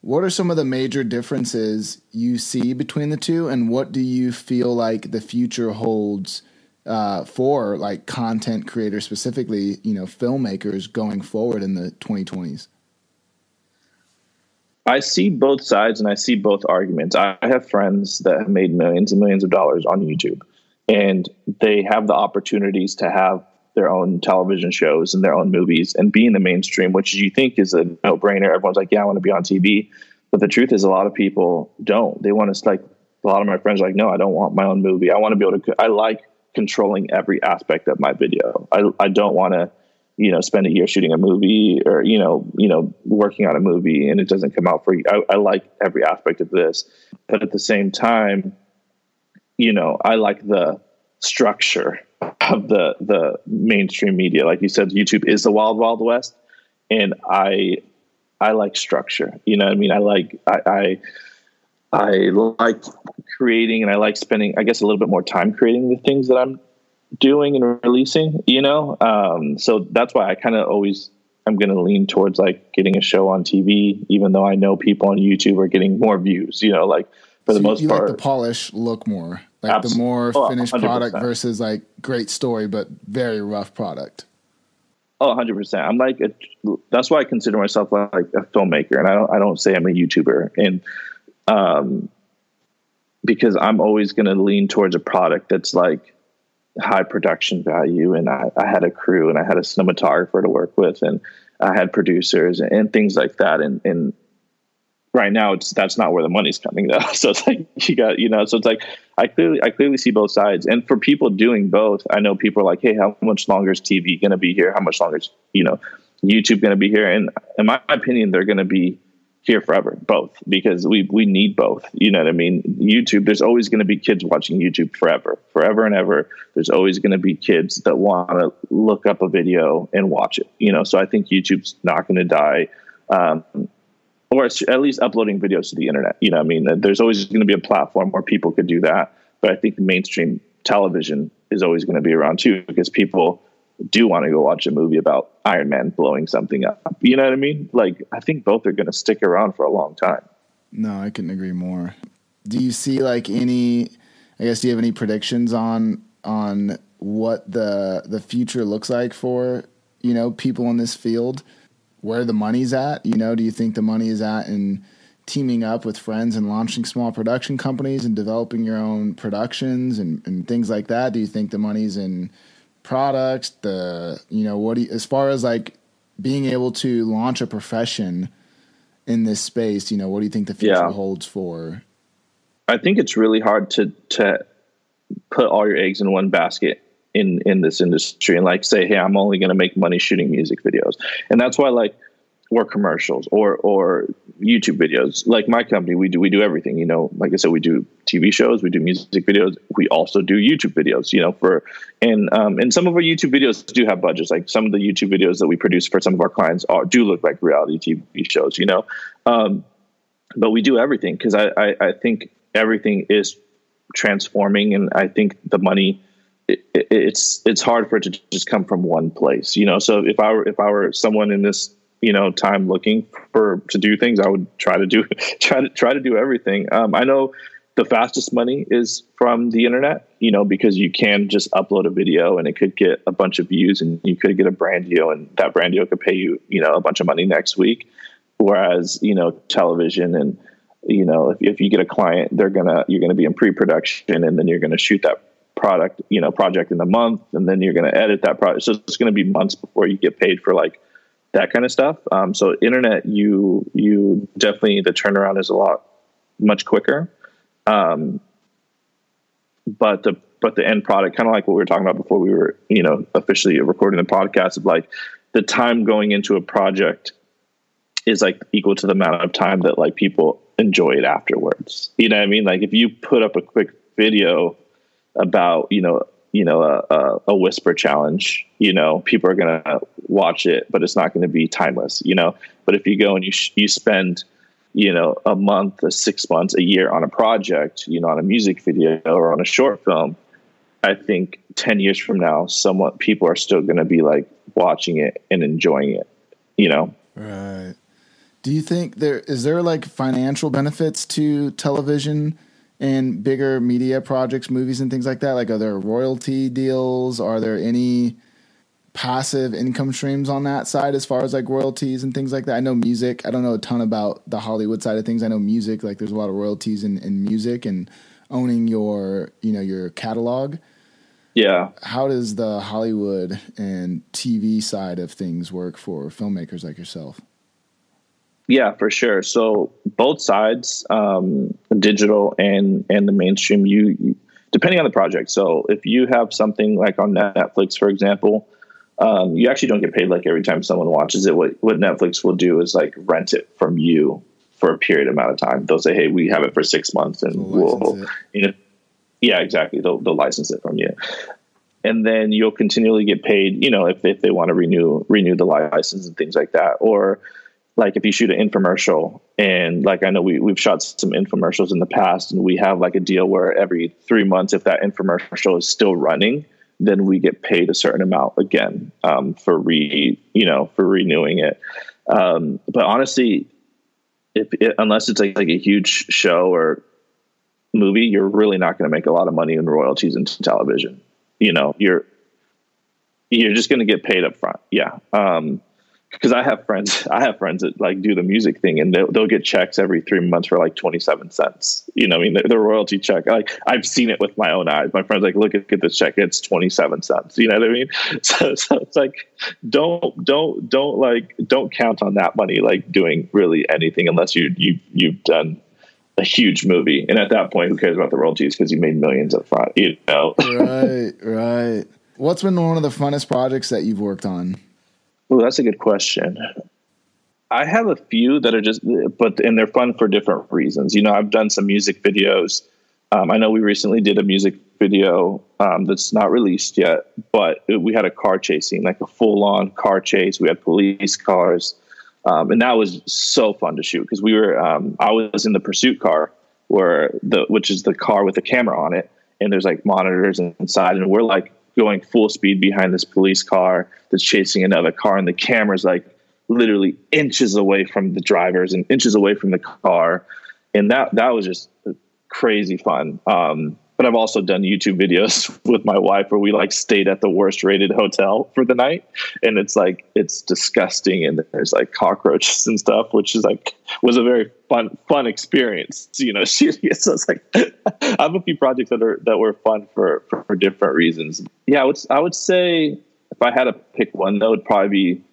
What are some of the major differences you see between the two, and what do you feel like the future holds uh, for like content creators, specifically, you know, filmmakers going forward in the twenty twenties? I see both sides and I see both arguments. I have friends that have made millions and millions of dollars on YouTube, and they have the opportunities to have their own television shows and their own movies and be in the mainstream, which you think is a no brainer. Everyone's like, yeah, I want to be on T V. But the truth is a lot of people don't. They want to like, a lot of my friends are like, no, I don't want my own movie. I want to be able to, I like controlling every aspect of my video. I I don't want to you know, spend a year shooting a movie or, you know, you know, working on a movie and it doesn't come out for you. I, I like every aspect of this, but at the same time, you know, I like the structure of the, the mainstream media. Like you said, YouTube is the wild, wild west. And I, I like structure, you know what I mean? I like, I, I, I like creating and I like spending, I guess, a little bit more time creating the things that I'm doing and releasing, you know? Um, so that's why I kind of always, I'm going to lean towards like getting a show on T V, even though I know people on YouTube are getting more views, you know, like for so the most you part, like the polish look more, like absolutely. The more oh, finished one hundred percent product versus like great story, but very rough product. Oh, one hundred percent. I'm like, a, that's why I consider myself like a filmmaker, and I don't, I don't say I'm a YouTuber, and um, because I'm always going to lean towards a product that's like high production value. And I, I had a crew, and I had a cinematographer to work with, and I had producers and, and things like that. And, and right now, it's that's not where the money's coming though. So it's like you got, you know. So it's like I clearly, I clearly see both sides. And for people doing both, I know people are like, "Hey, how much longer is T V going to be here? How much longer is you know YouTube going to be here?" And in my opinion, they're going to be here forever, both, because we we need both. You know what I mean? YouTube. There's always going to be kids watching YouTube forever, forever and ever. There's always going to be kids that want to look up a video and watch it. You know. So I think YouTube's not going to die. Um, Or at least uploading videos to the internet. You know what I mean? There's always going to be a platform where people could do that. But I think mainstream television is always going to be around too, because people do want to go watch a movie about Iron Man blowing something up. You know what I mean? Like, I think both are going to stick around for a long time. No, I couldn't agree more. Do you see like any, I guess, do you have any predictions on, on what the, the future looks like for, you know, people in this field? Where the money's at, you know, do you think the money is at in teaming up with friends and launching small production companies and developing your own productions and, and things like that? Do you think the money's in products, the, you know, what do you, as far as like being able to launch a profession in this space, you know, what do you think the future yeah. holds for? I think it's really hard to, to put all your eggs in one basket in, in this industry and like say, hey, I'm only going to make money shooting music videos. And that's why like, or commercials or, or YouTube videos, like my company, we do, we do everything, you know, like I said, we do T V shows, we do music videos. We also do YouTube videos, you know, for, and, um, and some of our YouTube videos do have budgets. Like some of the YouTube videos that we produce for some of our clients are, do look like reality T V shows, you know? Um, but we do everything. Cause I, I, I think everything is transforming, and I think the money, It, it, it's it's hard for it to just come from one place, you know. So if I were if I were someone in this, you know, time looking for to do things, I would try to do try to try to do everything. Um, I know the fastest money is from the internet, you know, because you can just upload a video and it could get a bunch of views, and you could get a brand deal, and that brand deal could pay you, you know, a bunch of money next week. Whereas, you know, television and, you know, if if you get a client, they're gonna you're gonna be in pre-production, and then you're gonna shoot that product, you know, project in a month, and then you're going to edit that product. So it's going to be months before you get paid for like that kind of stuff. Um, so internet, you, you definitely, the turnaround is a lot much quicker. Um, but the, but the end product, kind of like what we were talking about before we were, you know, officially recording the podcast, of like the time going into a project is like equal to the amount of time that like people enjoy it afterwards. You know what I mean? Like if you put up a quick video about, you know, you know, a, a, a whisper challenge, you know, people are going to watch it, but it's not going to be timeless, you know. But if you go and you, sh- you spend, you know, a month, a six months, a year on a project, you know, on a music video or on a short film, I think ten years from now, somewhat people are still going to be like watching it and enjoying it, you know? Right. Do you think there, is there like financial benefits to television and bigger media projects, movies and things like that? Like, are there royalty deals? Are there any passive income streams on that side as far as like royalties and things like that? I know music, I don't know a ton about the Hollywood side of things. I know music, like there's a lot of royalties in, in music and owning your, you know, your catalog. Yeah. How does the Hollywood and T V side of things work for filmmakers like yourself? Yeah, for sure. So both sides, um, digital and, and the mainstream, you, depending on the project. So if you have something like on Netflix, for example, Um, you actually don't get paid like every time someone watches it. What what Netflix will do is like rent it from you for a period amount of time. They'll say, hey, we have it for six months and we'll, we'll you know, yeah, exactly. They'll, they'll license it from you. And then you'll continually get paid, you know, if, if they want to renew, renew the license and things like that. Or like if you shoot an infomercial, and like, I know we, we've shot some infomercials in the past, and we have like a deal where every three months, if that infomercial is still running, then we get paid a certain amount again, um, for re, you know, for renewing it. Um, but honestly, if it, unless it's like, like a huge show or movie, you're really not going to make a lot of money in royalties into television. You know, you're, you're just going to get paid up front. Yeah. Um, cause I have friends, I have friends that like do the music thing, and they'll, they'll get checks every three months for like twenty-seven cents. You know what I mean? The, the royalty check, like I've seen it with my own eyes. My friend's like, look at this check. It's twenty-seven cents. You know what I mean? So, so it's like, don't, don't, don't like, don't count on that money, like doing really anything unless you, you, you've done a huge movie. And at that point, who cares about the royalties? Cause you made millions up front, you know? Right. Right. What's been one of the funnest projects that you've worked on? Oh, that's a good question. I have a few that are just, but, and they're fun for different reasons. You know, I've done some music videos. Um, I know we recently did a music video um, that's not released yet, but it, we had a car chase scene, like a full on car chase. We had police cars. Um, and that was so fun to shoot, because we were, um, I was in the pursuit car, where the, which is the car with the camera on it. And there's like monitors inside, and we're like going full speed behind this police car that's chasing another car. And the camera's like literally inches away from the drivers and inches away from the car. And that, that was just crazy fun. Um, but I've also done YouTube videos with my wife where we like stayed at the worst rated hotel for the night. And it's like, it's disgusting. And there's like cockroaches and stuff, which is like, was a very fun, fun experience. You know, she, so it's like, I have a few projects that are, that were fun for, for, for different reasons. Yeah. I would, I would say if I had to pick one, that would probably be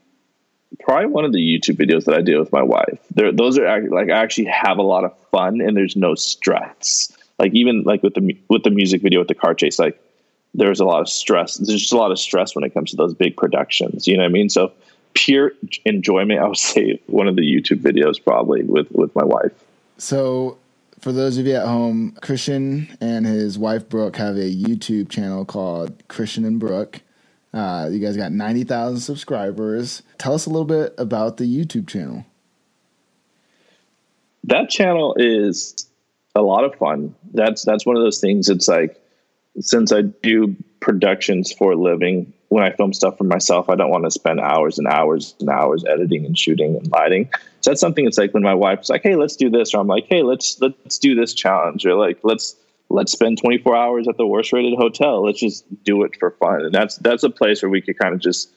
probably one of the YouTube videos that I did with my wife. There, those are like, I actually have a lot of fun, and there's no stress. Like even like with the with the music video, with the car chase, like there's a lot of stress. There's just a lot of stress when it comes to those big productions. You know what I mean? So pure enjoyment, I would say one of the YouTube videos probably with, with my wife. So for those of you at home, Christian and his wife, Brooke, have a YouTube channel called Christian and Brooke. Uh, you guys got ninety thousand subscribers. Tell us a little bit about the YouTube channel. That channel is a lot of fun. That's that's one of those things. It's like, since I do productions for a living, when I film stuff for myself, I don't want to spend hours and hours and hours editing and shooting and lighting. So that's something. It's like when my wife's like, "Hey, let's do this," or I'm like, "Hey, let's let's do this challenge," or like, "Let's let's spend twenty-four hours at the worst rated hotel. Let's just do it for fun." And that's that's a place where we could kind of just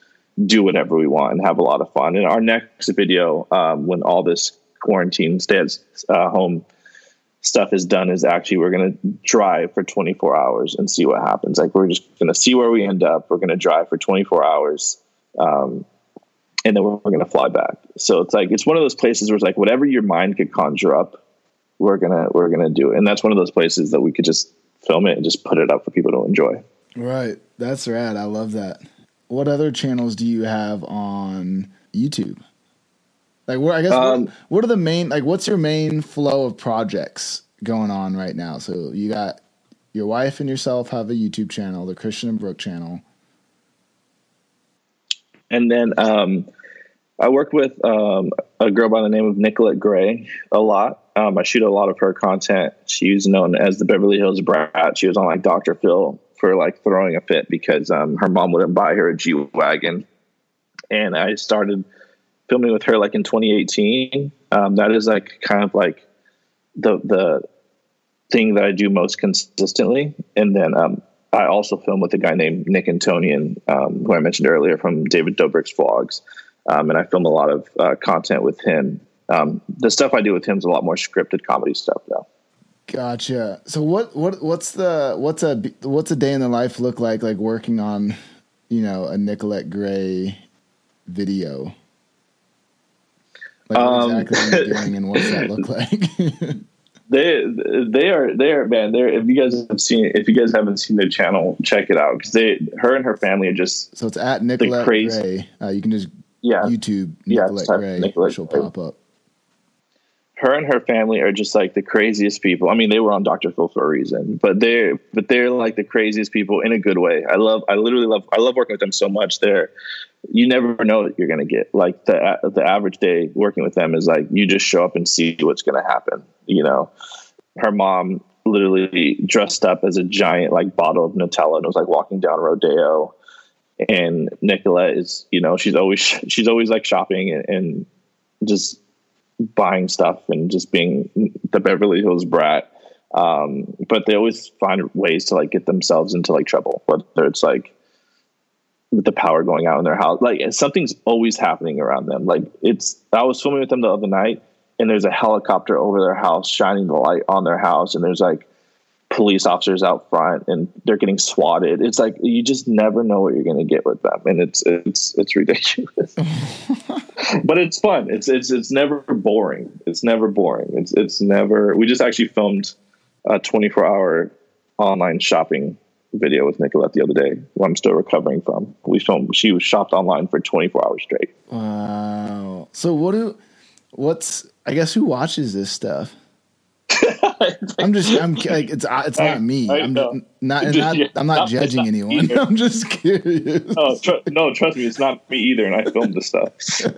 do whatever we want and have a lot of fun. And our next video, um, when all this quarantine stays uh, home stuff is done, is actually we're going to drive for twenty-four hours and see what happens. Like we're just going to see where we end up. We're going to drive for twenty-four hours. Um, and then we're, we're going to fly back. So it's like, it's one of those places where it's like, whatever your mind could conjure up, we're going to, we're going to do it. And that's one of those places that we could just film it and just put it up for people to enjoy. Right. That's rad. I love that. What other channels do you have on YouTube? Like, what, I guess, um, what, what are the main, like, what's your main flow of projects going on right now? So you got your wife and yourself have a YouTube channel, the Christian and Brooke channel. And then um, I work with um, a girl by the name of Nicolette Gray a lot. Um, I shoot a lot of her content. She's known as the Beverly Hills Brat. She was on, like, Doctor Phil for, like, throwing a fit because um, her mom wouldn't buy her a G-Wagon. And I started filming with her like in twenty eighteen. Um, that is like kind of like the the thing that I do most consistently. And then um, I also film with a guy named Nik Antonyan, um, who I mentioned earlier from David Dobrik's vlogs. Um, and I film a lot of uh, content with him. Um, the stuff I do with him is a lot more scripted comedy stuff though. Gotcha. So what what what's the what's a what's a day in the life look like? Like working on, you know, a Nicolette Gray video. Like what exactly um, are you doing, and what's that look like? they they are they are man. They're if you guys have seen if you guys haven't seen their channel, check it out because they her and her family are just so it's at Nicolette Gray. Uh, you can just yeah YouTube Nicolette yeah, Gray. Nicolette she'll Gray. Pop up. Her and her family are just like the craziest people. I mean, they were on Doctor Phil for a reason, but they're but they're like the craziest people in a good way. I love, I literally love, I love working with them so much. They're, you never know what you're gonna get. Like the the average day working with them is like you just show up and see what's gonna happen. You know, her mom literally dressed up as a giant like bottle of Nutella and was like walking down Rodeo, and Nicolette is, you know, she's always she's always like shopping and, and just. buying stuff and just being the Beverly Hills Brat. Um, but they always find ways to like get themselves into like trouble, whether it's like with the power going out in their house, like something's always happening around them. Like it's, I was filming with them the other night and there's a helicopter over their house, shining the light on their house. And there's like police officers out front and they're getting swatted. It's like, you just never know what you're going to get with them. And it's, it's, it's ridiculous. But it's fun. It's it's it's never boring. It's never boring. It's it's never. We just actually filmed a twenty-four hour online shopping video with Nicolette the other day, who I'm still recovering from. We filmed. She was shopped online for twenty-four hours straight. Wow. So what do? What's? I guess who watches this stuff? I'm just. I'm like. It's. It's not me. I'm just, not. Just, not yeah, I'm not, not judging not anyone. Either. I'm just curious. Oh, tr- no, trust me, it's not me either. And I filmed this stuff.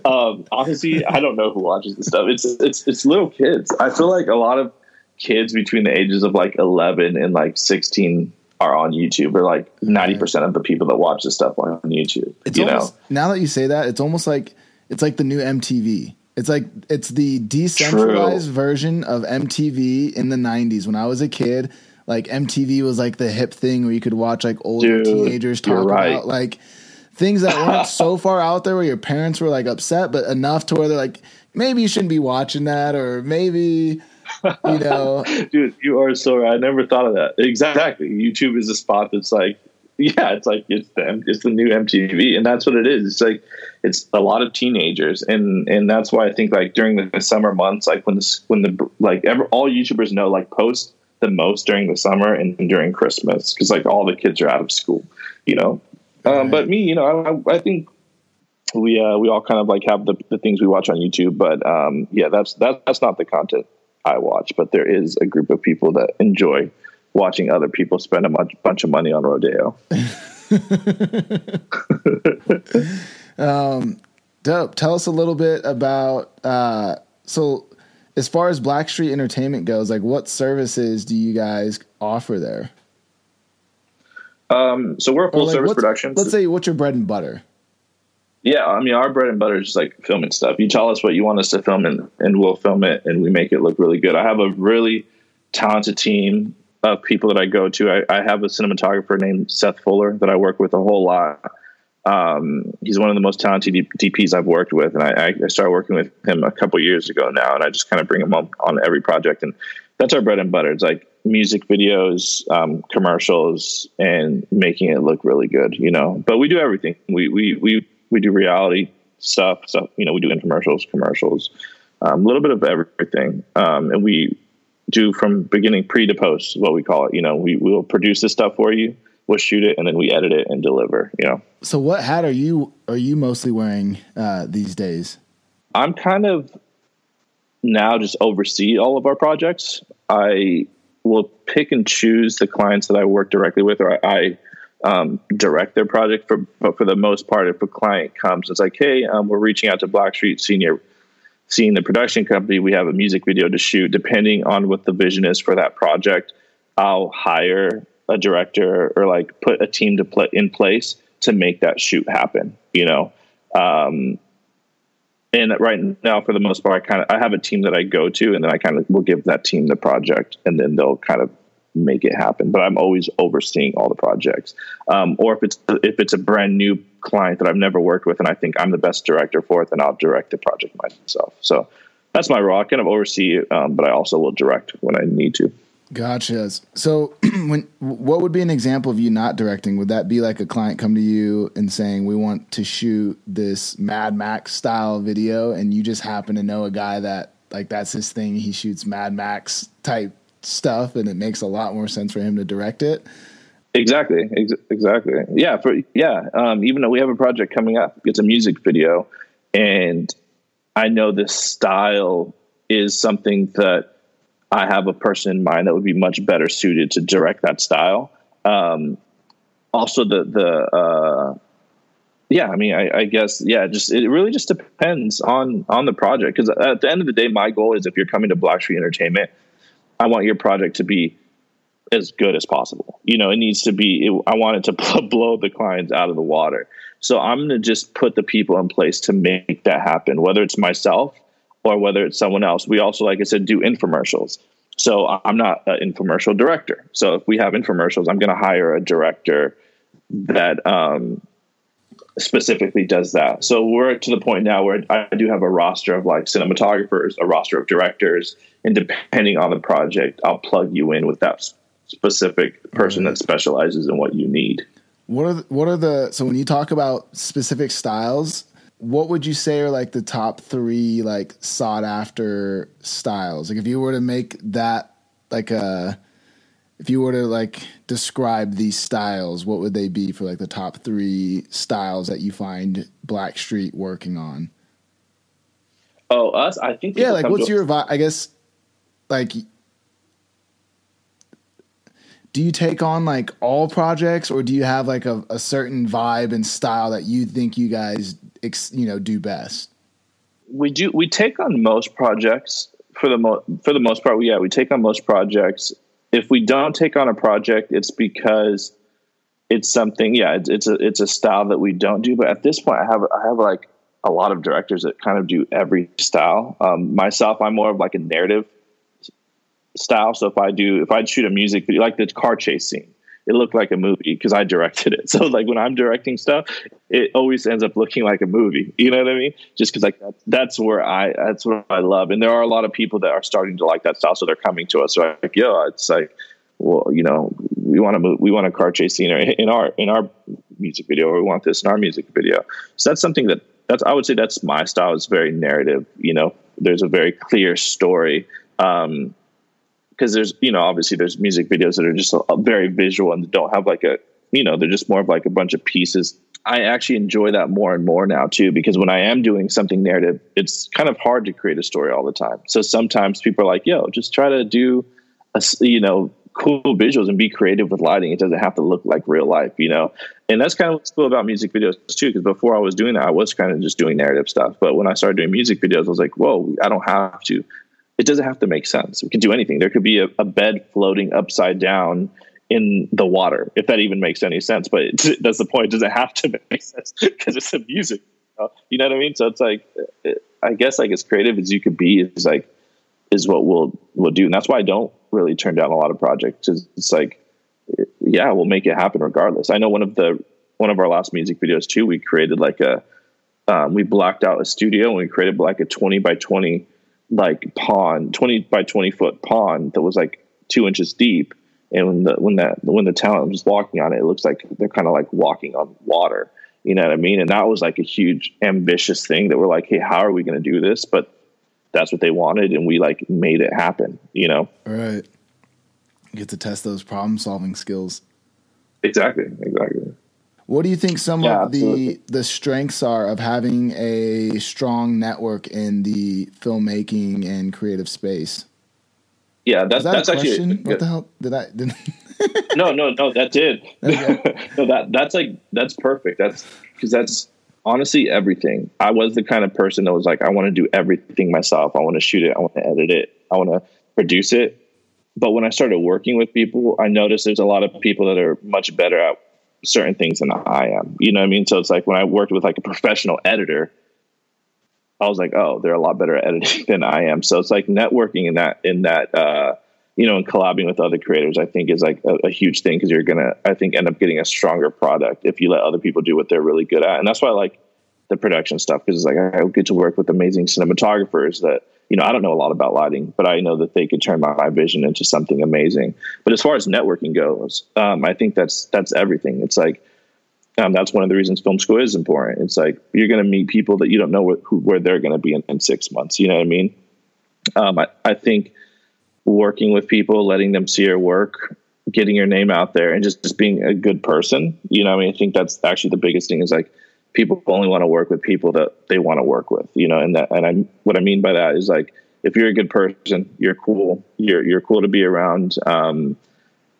Um, honestly, I don't know who watches this stuff. It's. It's. It's little kids. I feel like a lot of kids between the ages of like eleven and like sixteen are on YouTube. Or like ninety percent of the people that watch this stuff are on YouTube. It's you almost, know. Now that you say that, it's almost like it's like the new M T V. It's like it's the decentralized True. version of M T V in the nineties. When I was a kid, like M T V was like the hip thing where you could watch like older Dude, teenagers talk right. about like things that weren't so far out there where your parents were like upset, but enough to where they're like, maybe you shouldn't be watching that, or maybe you know. Dude, you are so right. I never thought of that. Exactly. YouTube is a spot that's like. Yeah, it's like it's the it's the new M T V, and that's what it is. It's like it's a lot of teenagers, and, and that's why I think like during the summer months, like when the when the like ever, all YouTubers know like post the most during the summer and during Christmas because like all the kids are out of school, you know. Right. Um, but me, you know, I, I think we uh, we all kind of like have the, the things we watch on YouTube, but um, yeah, that's that, that's not the content I watch, but there is a group of people that enjoy watching other people spend a much, bunch of money on Rodeo. um, dope. Tell us a little bit about, uh, so as far as Blackstreet Entertainment goes, like what services do you guys offer there? Um, so we're a full like service production. Let's say what's your bread and butter? Yeah. I mean, our bread and butter is just like filming stuff. You tell us what you want us to film and, and we'll film it and we make it look really good. I have a really talented team of people that I go to. I, I have a cinematographer named Seth Fuller that I work with a whole lot. Um, he's one of the most talented D Ps I've worked with. And I, I started working with him a couple years ago now, and I just kind of bring him up on every project. And that's our bread and butter. It's like music videos, um, commercials, and making it look really good, you know, but we do everything. We, we, we, we do reality stuff. So, you know, we do infomercials, commercials, um, a little bit of everything. Um, and we, do from beginning pre to post is what we call it. You know, we will produce this stuff for you. We'll shoot it and then we edit it and deliver, you know? So what hat are you, are you mostly wearing uh, these days? I'm kind of now just oversee all of our projects. I will pick and choose the clients that I work directly with, or I, I um, direct their project for, but for the most part, if a client comes, it's like, hey, um, we're reaching out to Blackstreet Senior, seeing the production company, we have a music video to shoot. Depending on what the vision is for that project, I'll hire a director or like put a team to play in place to make that shoot happen, you know? Um, and right now for the most part, I kind of, I have a team that I go to and then I kind of will give that team the project and then they'll kind of make it happen. But I'm always overseeing all the projects. Um, or if it's, if it's a brand new client that I've never worked with and I think I'm the best director for it, then I'll direct the project myself. So that's my role. I kind of oversee it, um, but I also will direct when I need to. Gotcha. So when, what would be an example of you not directing? Would that be like a client come to you and saying, we want to shoot this Mad Max style video, and you just happen to know a guy that like that's his thing. He shoots Mad Max type stuff, and it makes a lot more sense for him to direct it. Exactly. Ex- exactly. Yeah. For, yeah. Um, even though we have a project coming up, it's a music video, and I know this style is something that I have a person in mind that would be much better suited to direct that style. Um, also the, the, uh, yeah, I mean, I, I guess, yeah, just, it really just depends on, on the project. Cause at the end of the day, my goal is if you're coming to Blackstreet Entertainment, I want your project to be as good as possible. You know, it needs to be, it, I want it to pl- blow the clients out of the water. So I'm going to just put the people in place to make that happen, whether it's myself or whether it's someone else. We also, like I said, do infomercials. So I'm not an infomercial director. So if we have infomercials, I'm going to hire a director that, um, specifically does that. So we're to the point now where I do have a roster of like cinematographers, a roster of directors, and depending on the project, I'll plug you in with that specific person that specializes in what you need. What are the, what are the, so when you talk about specific styles, what would you say are like the top three, like sought after styles? Like if you were to make that like a, if you were to like describe these styles, what would they be for like the top three styles that you find Blackstreet working on? Oh, us? I think. Yeah. Like what's to- your, vi- I guess like, do you take on like all projects, or do you have like a, a certain vibe and style that you think you guys, ex- you know, do best? We do. We take on most projects for the most, for the most part. Yeah. We take on most projects. If we don't take on a project, it's because it's something, yeah, it's, it's a, it's a style that we don't do. But at this point I have, I have like a lot of directors that kind of do every style. Um, myself, I'm more of like a narrative style. So if I do, if I shoot a music video, like the car chase scene, it looked like a movie because I directed it. So like when I'm directing stuff, it always ends up looking like a movie. You know what I mean? Just because like that's, that's where I that's what I love. And there are a lot of people that are starting to like that style, so they're coming to us. So I'm like, yo, it's like, well, you know, we want to move, we want a car chase scene in our in our music video, or we want this in our music video. So that's something that that's I would say that's my style. It's very narrative. You know, there's a very clear story. Um, Because there's, you know, obviously there's music videos that are just a, a very visual and don't have like a, you know, they're just more of like a bunch of pieces. I actually enjoy that more and more now too, because when I am doing something narrative, it's kind of hard to create a story all the time. So sometimes people are like, yo, just try to do, a, you know, cool visuals and be creative with lighting. It doesn't have to look like real life, you know? And that's kind of what's cool about music videos too, because before I was doing that, I was kind of just doing narrative stuff. But when I started doing music videos, I was like, whoa, I don't have to. It doesn't have to make sense. We can do anything. There could be a, a bed floating upside down in the water, if that even makes any sense. But it, that's the point. It doesn't have to make sense because it's a music. You know? You know what I mean? So it's like, it, I guess like as creative as you could be is like, is what we'll, we'll do. And that's why I don't really turn down a lot of projects. It's, it's like, it, yeah, we'll make it happen regardless. I know one of the, one of our last music videos too, we created like a, um, we blacked out a studio and we created like a twenty by twenty like pond, twenty by twenty foot pond that was like two inches deep. And when the, when that, when the talent was walking on it, it looks like they're kind of like walking on water. You know what I mean? And that was like a huge ambitious thing that we're like, hey, how are we going to do this? But that's what they wanted. And we like made it happen, you know? All right. You get to test those problem solving skills. Exactly. Exactly. What do you think some yeah, of the absolutely. the strengths are of having a strong network in the filmmaking and creative space? Yeah, that's that that's actually what good. the hell did I? Did no, no, no, that did. Okay. no, that that's like that's perfect. That's because that's honestly everything. I was the kind of person that was like, I want to do everything myself. I want to shoot it. I want to edit it. I want to produce it. But when I started working with people, I noticed there's a lot of people that are much better at certain things than I am, you know what I mean? So it's like when I worked with like a professional editor, I was like, oh, they're a lot better at editing than I am. So it's like networking in that, in that, uh, you know, and collabing with other creators, I think is like a, a huge thing. Cause you're going to, I think, end up getting a stronger product if you let other people do what they're really good at. And that's why I like the production stuff. Cause it's like, I get to work with amazing cinematographers that, you know, I don't know a lot about lighting, but I know that they could turn my, my vision into something amazing. But as far as networking goes, um, I think that's that's everything. It's like um, that's one of the reasons film school is important. It's like you're going to meet people that you don't know wh- who, where they're going to be in, in six months. You know what I mean? Um, I, I think working with people, letting them see your work, getting your name out there, and just, just being a good person. You know, I mean, I think that's actually the biggest thing is like people only want to work with people that they want to work with, you know, and that, and I, what I mean by that is like, if you're a good person, you're cool, you're, you're cool to be around. Um,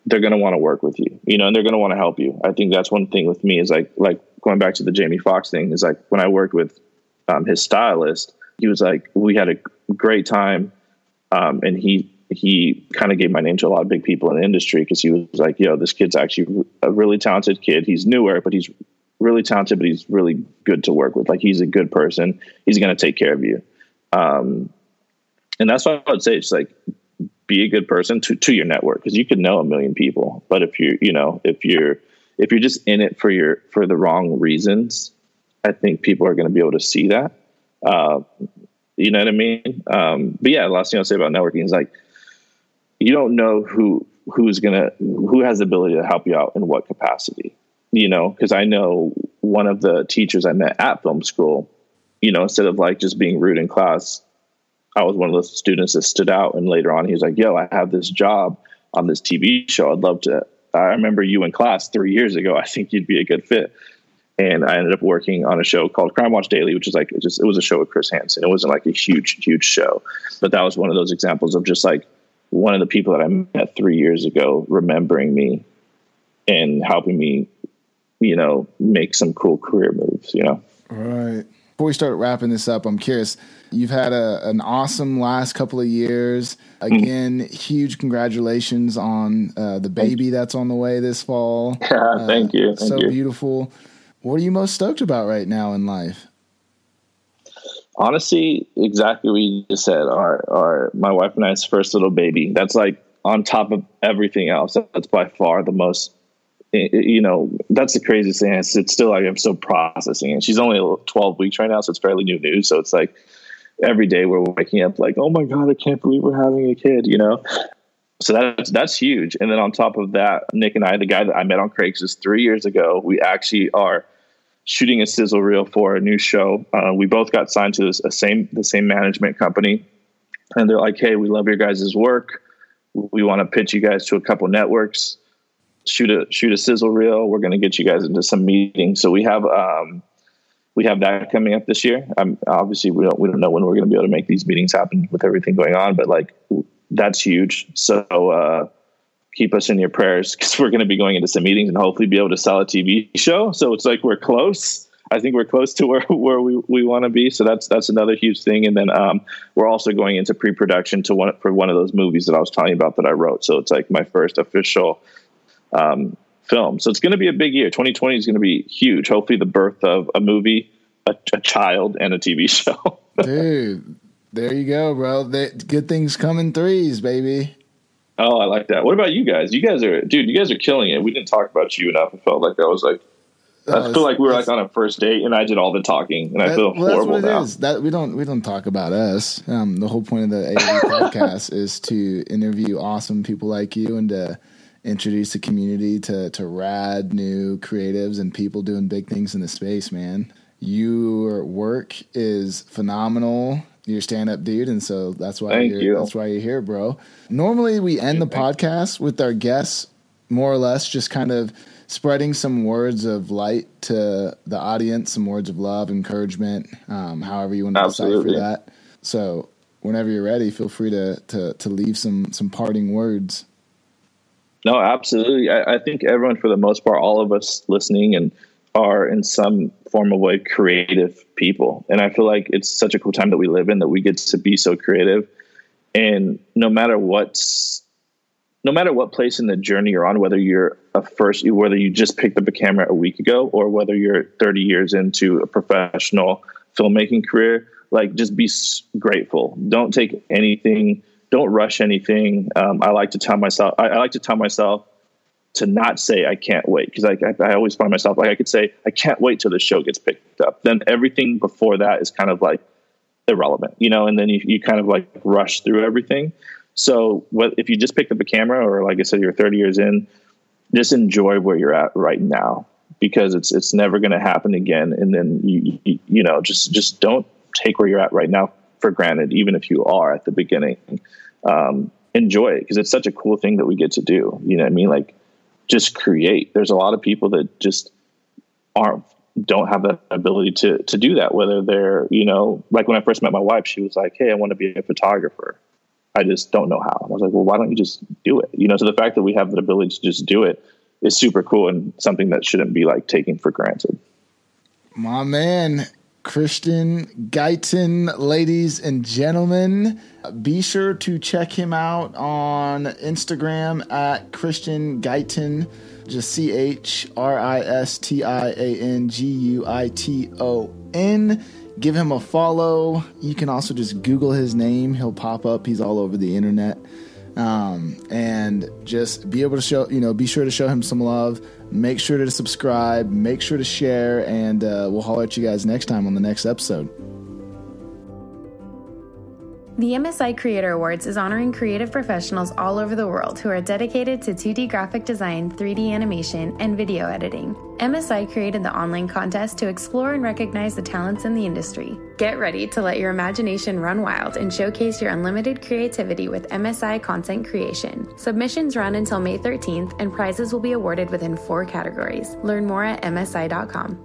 they're going to want to work with you, you know, and they're going to want to help you. I think that's one thing with me is like, like going back to the Jamie Foxx thing is like when I worked with um, his stylist, he was like, we had a great time. Um, and he, he kind of gave my name to a lot of big people in the industry because he was like, yo, this kid's actually a really talented kid. He's newer, but he's really talented, but he's really good to work with. Like he's a good person. He's going to take care of you. Um, and that's what I would say. It's like, be a good person to, to your network. Cause you could know a million people, but if you're, you know, if you're, if you're just in it for your, for the wrong reasons, I think people are going to be able to see that. Uh, you know what I mean? Um, but yeah, the last thing I'll say about networking is like, you don't know who, who's going to, who has the ability to help you out in what capacity, you know, cause I know one of the teachers I met at film school, you know, instead of like just being rude in class, I was one of those students that stood out. And later on, he was like, yo, I have this job on this T V show. I'd love to, I remember you in class three years ago. I think you'd be a good fit. And I ended up working on a show called Crime Watch Daily, which is like, it just, it was a show with Chris Hansen. It wasn't like a huge, huge show, but that was one of those examples of just like, one of the people that I met three years ago, remembering me and helping me, you know, make some cool career moves, you know? All right. Before we start wrapping this up, I'm curious, you've had a, an awesome last couple of years. Again, mm-hmm. huge congratulations on uh, the baby that's on the way this fall. Yeah, uh, thank you. Thank so you. Beautiful. What are you most stoked about right now in life? Honestly, exactly what you just said. Our, our, my wife and I's first little baby. That's like on top of everything else. That's by far the most, you know, that's the craziest thing. It's, it's still like, I'm still processing it. She's only twelve weeks right now, so it's fairly new news. So it's like every day we're waking up like, oh my God, I can't believe we're having a kid, you know? So that's, that's huge. And then on top of that, Nik and I, the guy that I met on Craigslist three years ago, we actually are shooting a sizzle reel for a new show. Uh, we both got signed to this, a same, the same management company. And they're like, hey, we love your guys' work. We want to pitch you guys to a couple networks, shoot a, shoot a sizzle reel. We're going to get you guys into some meetings. So we have, um, we have that coming up this year. Um, obviously we don't, we don't know when we're going to be able to make these meetings happen with everything going on, but like, that's huge. So, uh, keep us in your prayers because we're going to be going into some meetings and hopefully be able to sell a T V show. So it's like, we're close. I think we're close to where, where we, we want to be. So that's, that's another huge thing. And then, um, we're also going into pre-production to one, for one of those movies that I was telling you about that I wrote. So it's like my first official, um, film. So it's going to be a big year. twenty twenty is going to be huge. Hopefully the birth of a movie, a, a child, and a T V show. Dude, there you go, bro. They, good things come in threes, baby. Oh, I like that. What about you guys? You guys are, dude, you guys are killing it. We didn't talk about you enough. I felt like I was like, I feel like we were like on a first date and I did all the talking and that, I feel well, horrible now. That, we don't, we don't talk about us. Um, the whole point of the A A podcast is to interview awesome people like you and to introduce the community to, to rad new creatives and people doing big things in the space, man. Your work is phenomenal. You're a stand-up dude, and so that's why Thank you're you. that's why you're here, bro. Normally, we end the podcast with our guests more or less just kind of spreading some words of light to the audience, some words of love, encouragement, um, however you want to Absolutely. decipher that. So whenever you're ready, feel free to to, to leave some some parting words. No, absolutely. I, I think everyone, for the most part, all of us listening and are in some form of way creative people. And I feel like it's such a cool time that we live in that we get to be so creative. And no matter what's, no matter what place in the journey you're on, whether you're a first, whether you just picked up a camera a week ago, or whether you're thirty years into a professional filmmaking career, like just be grateful. Don't take anything. Don't rush anything. Um, I like to tell myself, I, I like to tell myself, to not say I can't wait, because I, I, I always find myself like I could say I can't wait till the show gets picked up. Then everything before that is kind of like irrelevant, you know. And then you, you kind of like rush through everything. So what, if you just picked up a camera, or like I said, you're thirty years in, just enjoy where you're at right now, because it's it's never going to happen again. And then you, you you know just just don't take where you're at right now for granted, even if you are at the beginning. Um, enjoy it, because it's such a cool thing that we get to do. You know what I mean? Like, just create. There's a lot of people that just aren't, don't have that ability to, to do that, whether they're, you know, like when I first met my wife, she was like, hey, I want to be a photographer. I just don't know how. And I was like, well, why don't you just do it? You know, so the fact that we have the ability to just do it is super cool and something that shouldn't be like taken for granted. My man, Christian Guyton, ladies and gentlemen, be sure to check him out on Instagram at Christian Guyton, just C H R I S T I A N G U I T O N. Give him a follow. You can also just Google his name. He'll pop up. He's all over the internet. Um, and just be able to show, you know, be sure to show him some love. Make sure to subscribe. Make sure to share. And uh, we'll holler at you guys next time on the next episode. The M S I Creator Awards is honoring creative professionals all over the world who are dedicated to two D graphic design, three D animation, and video editing. M S I created the online contest to explore and recognize the talents in the industry. Get ready to let your imagination run wild and showcase your unlimited creativity with M S I content creation. Submissions run until May thirteenth, and prizes will be awarded within four categories. Learn more at M S I dot com.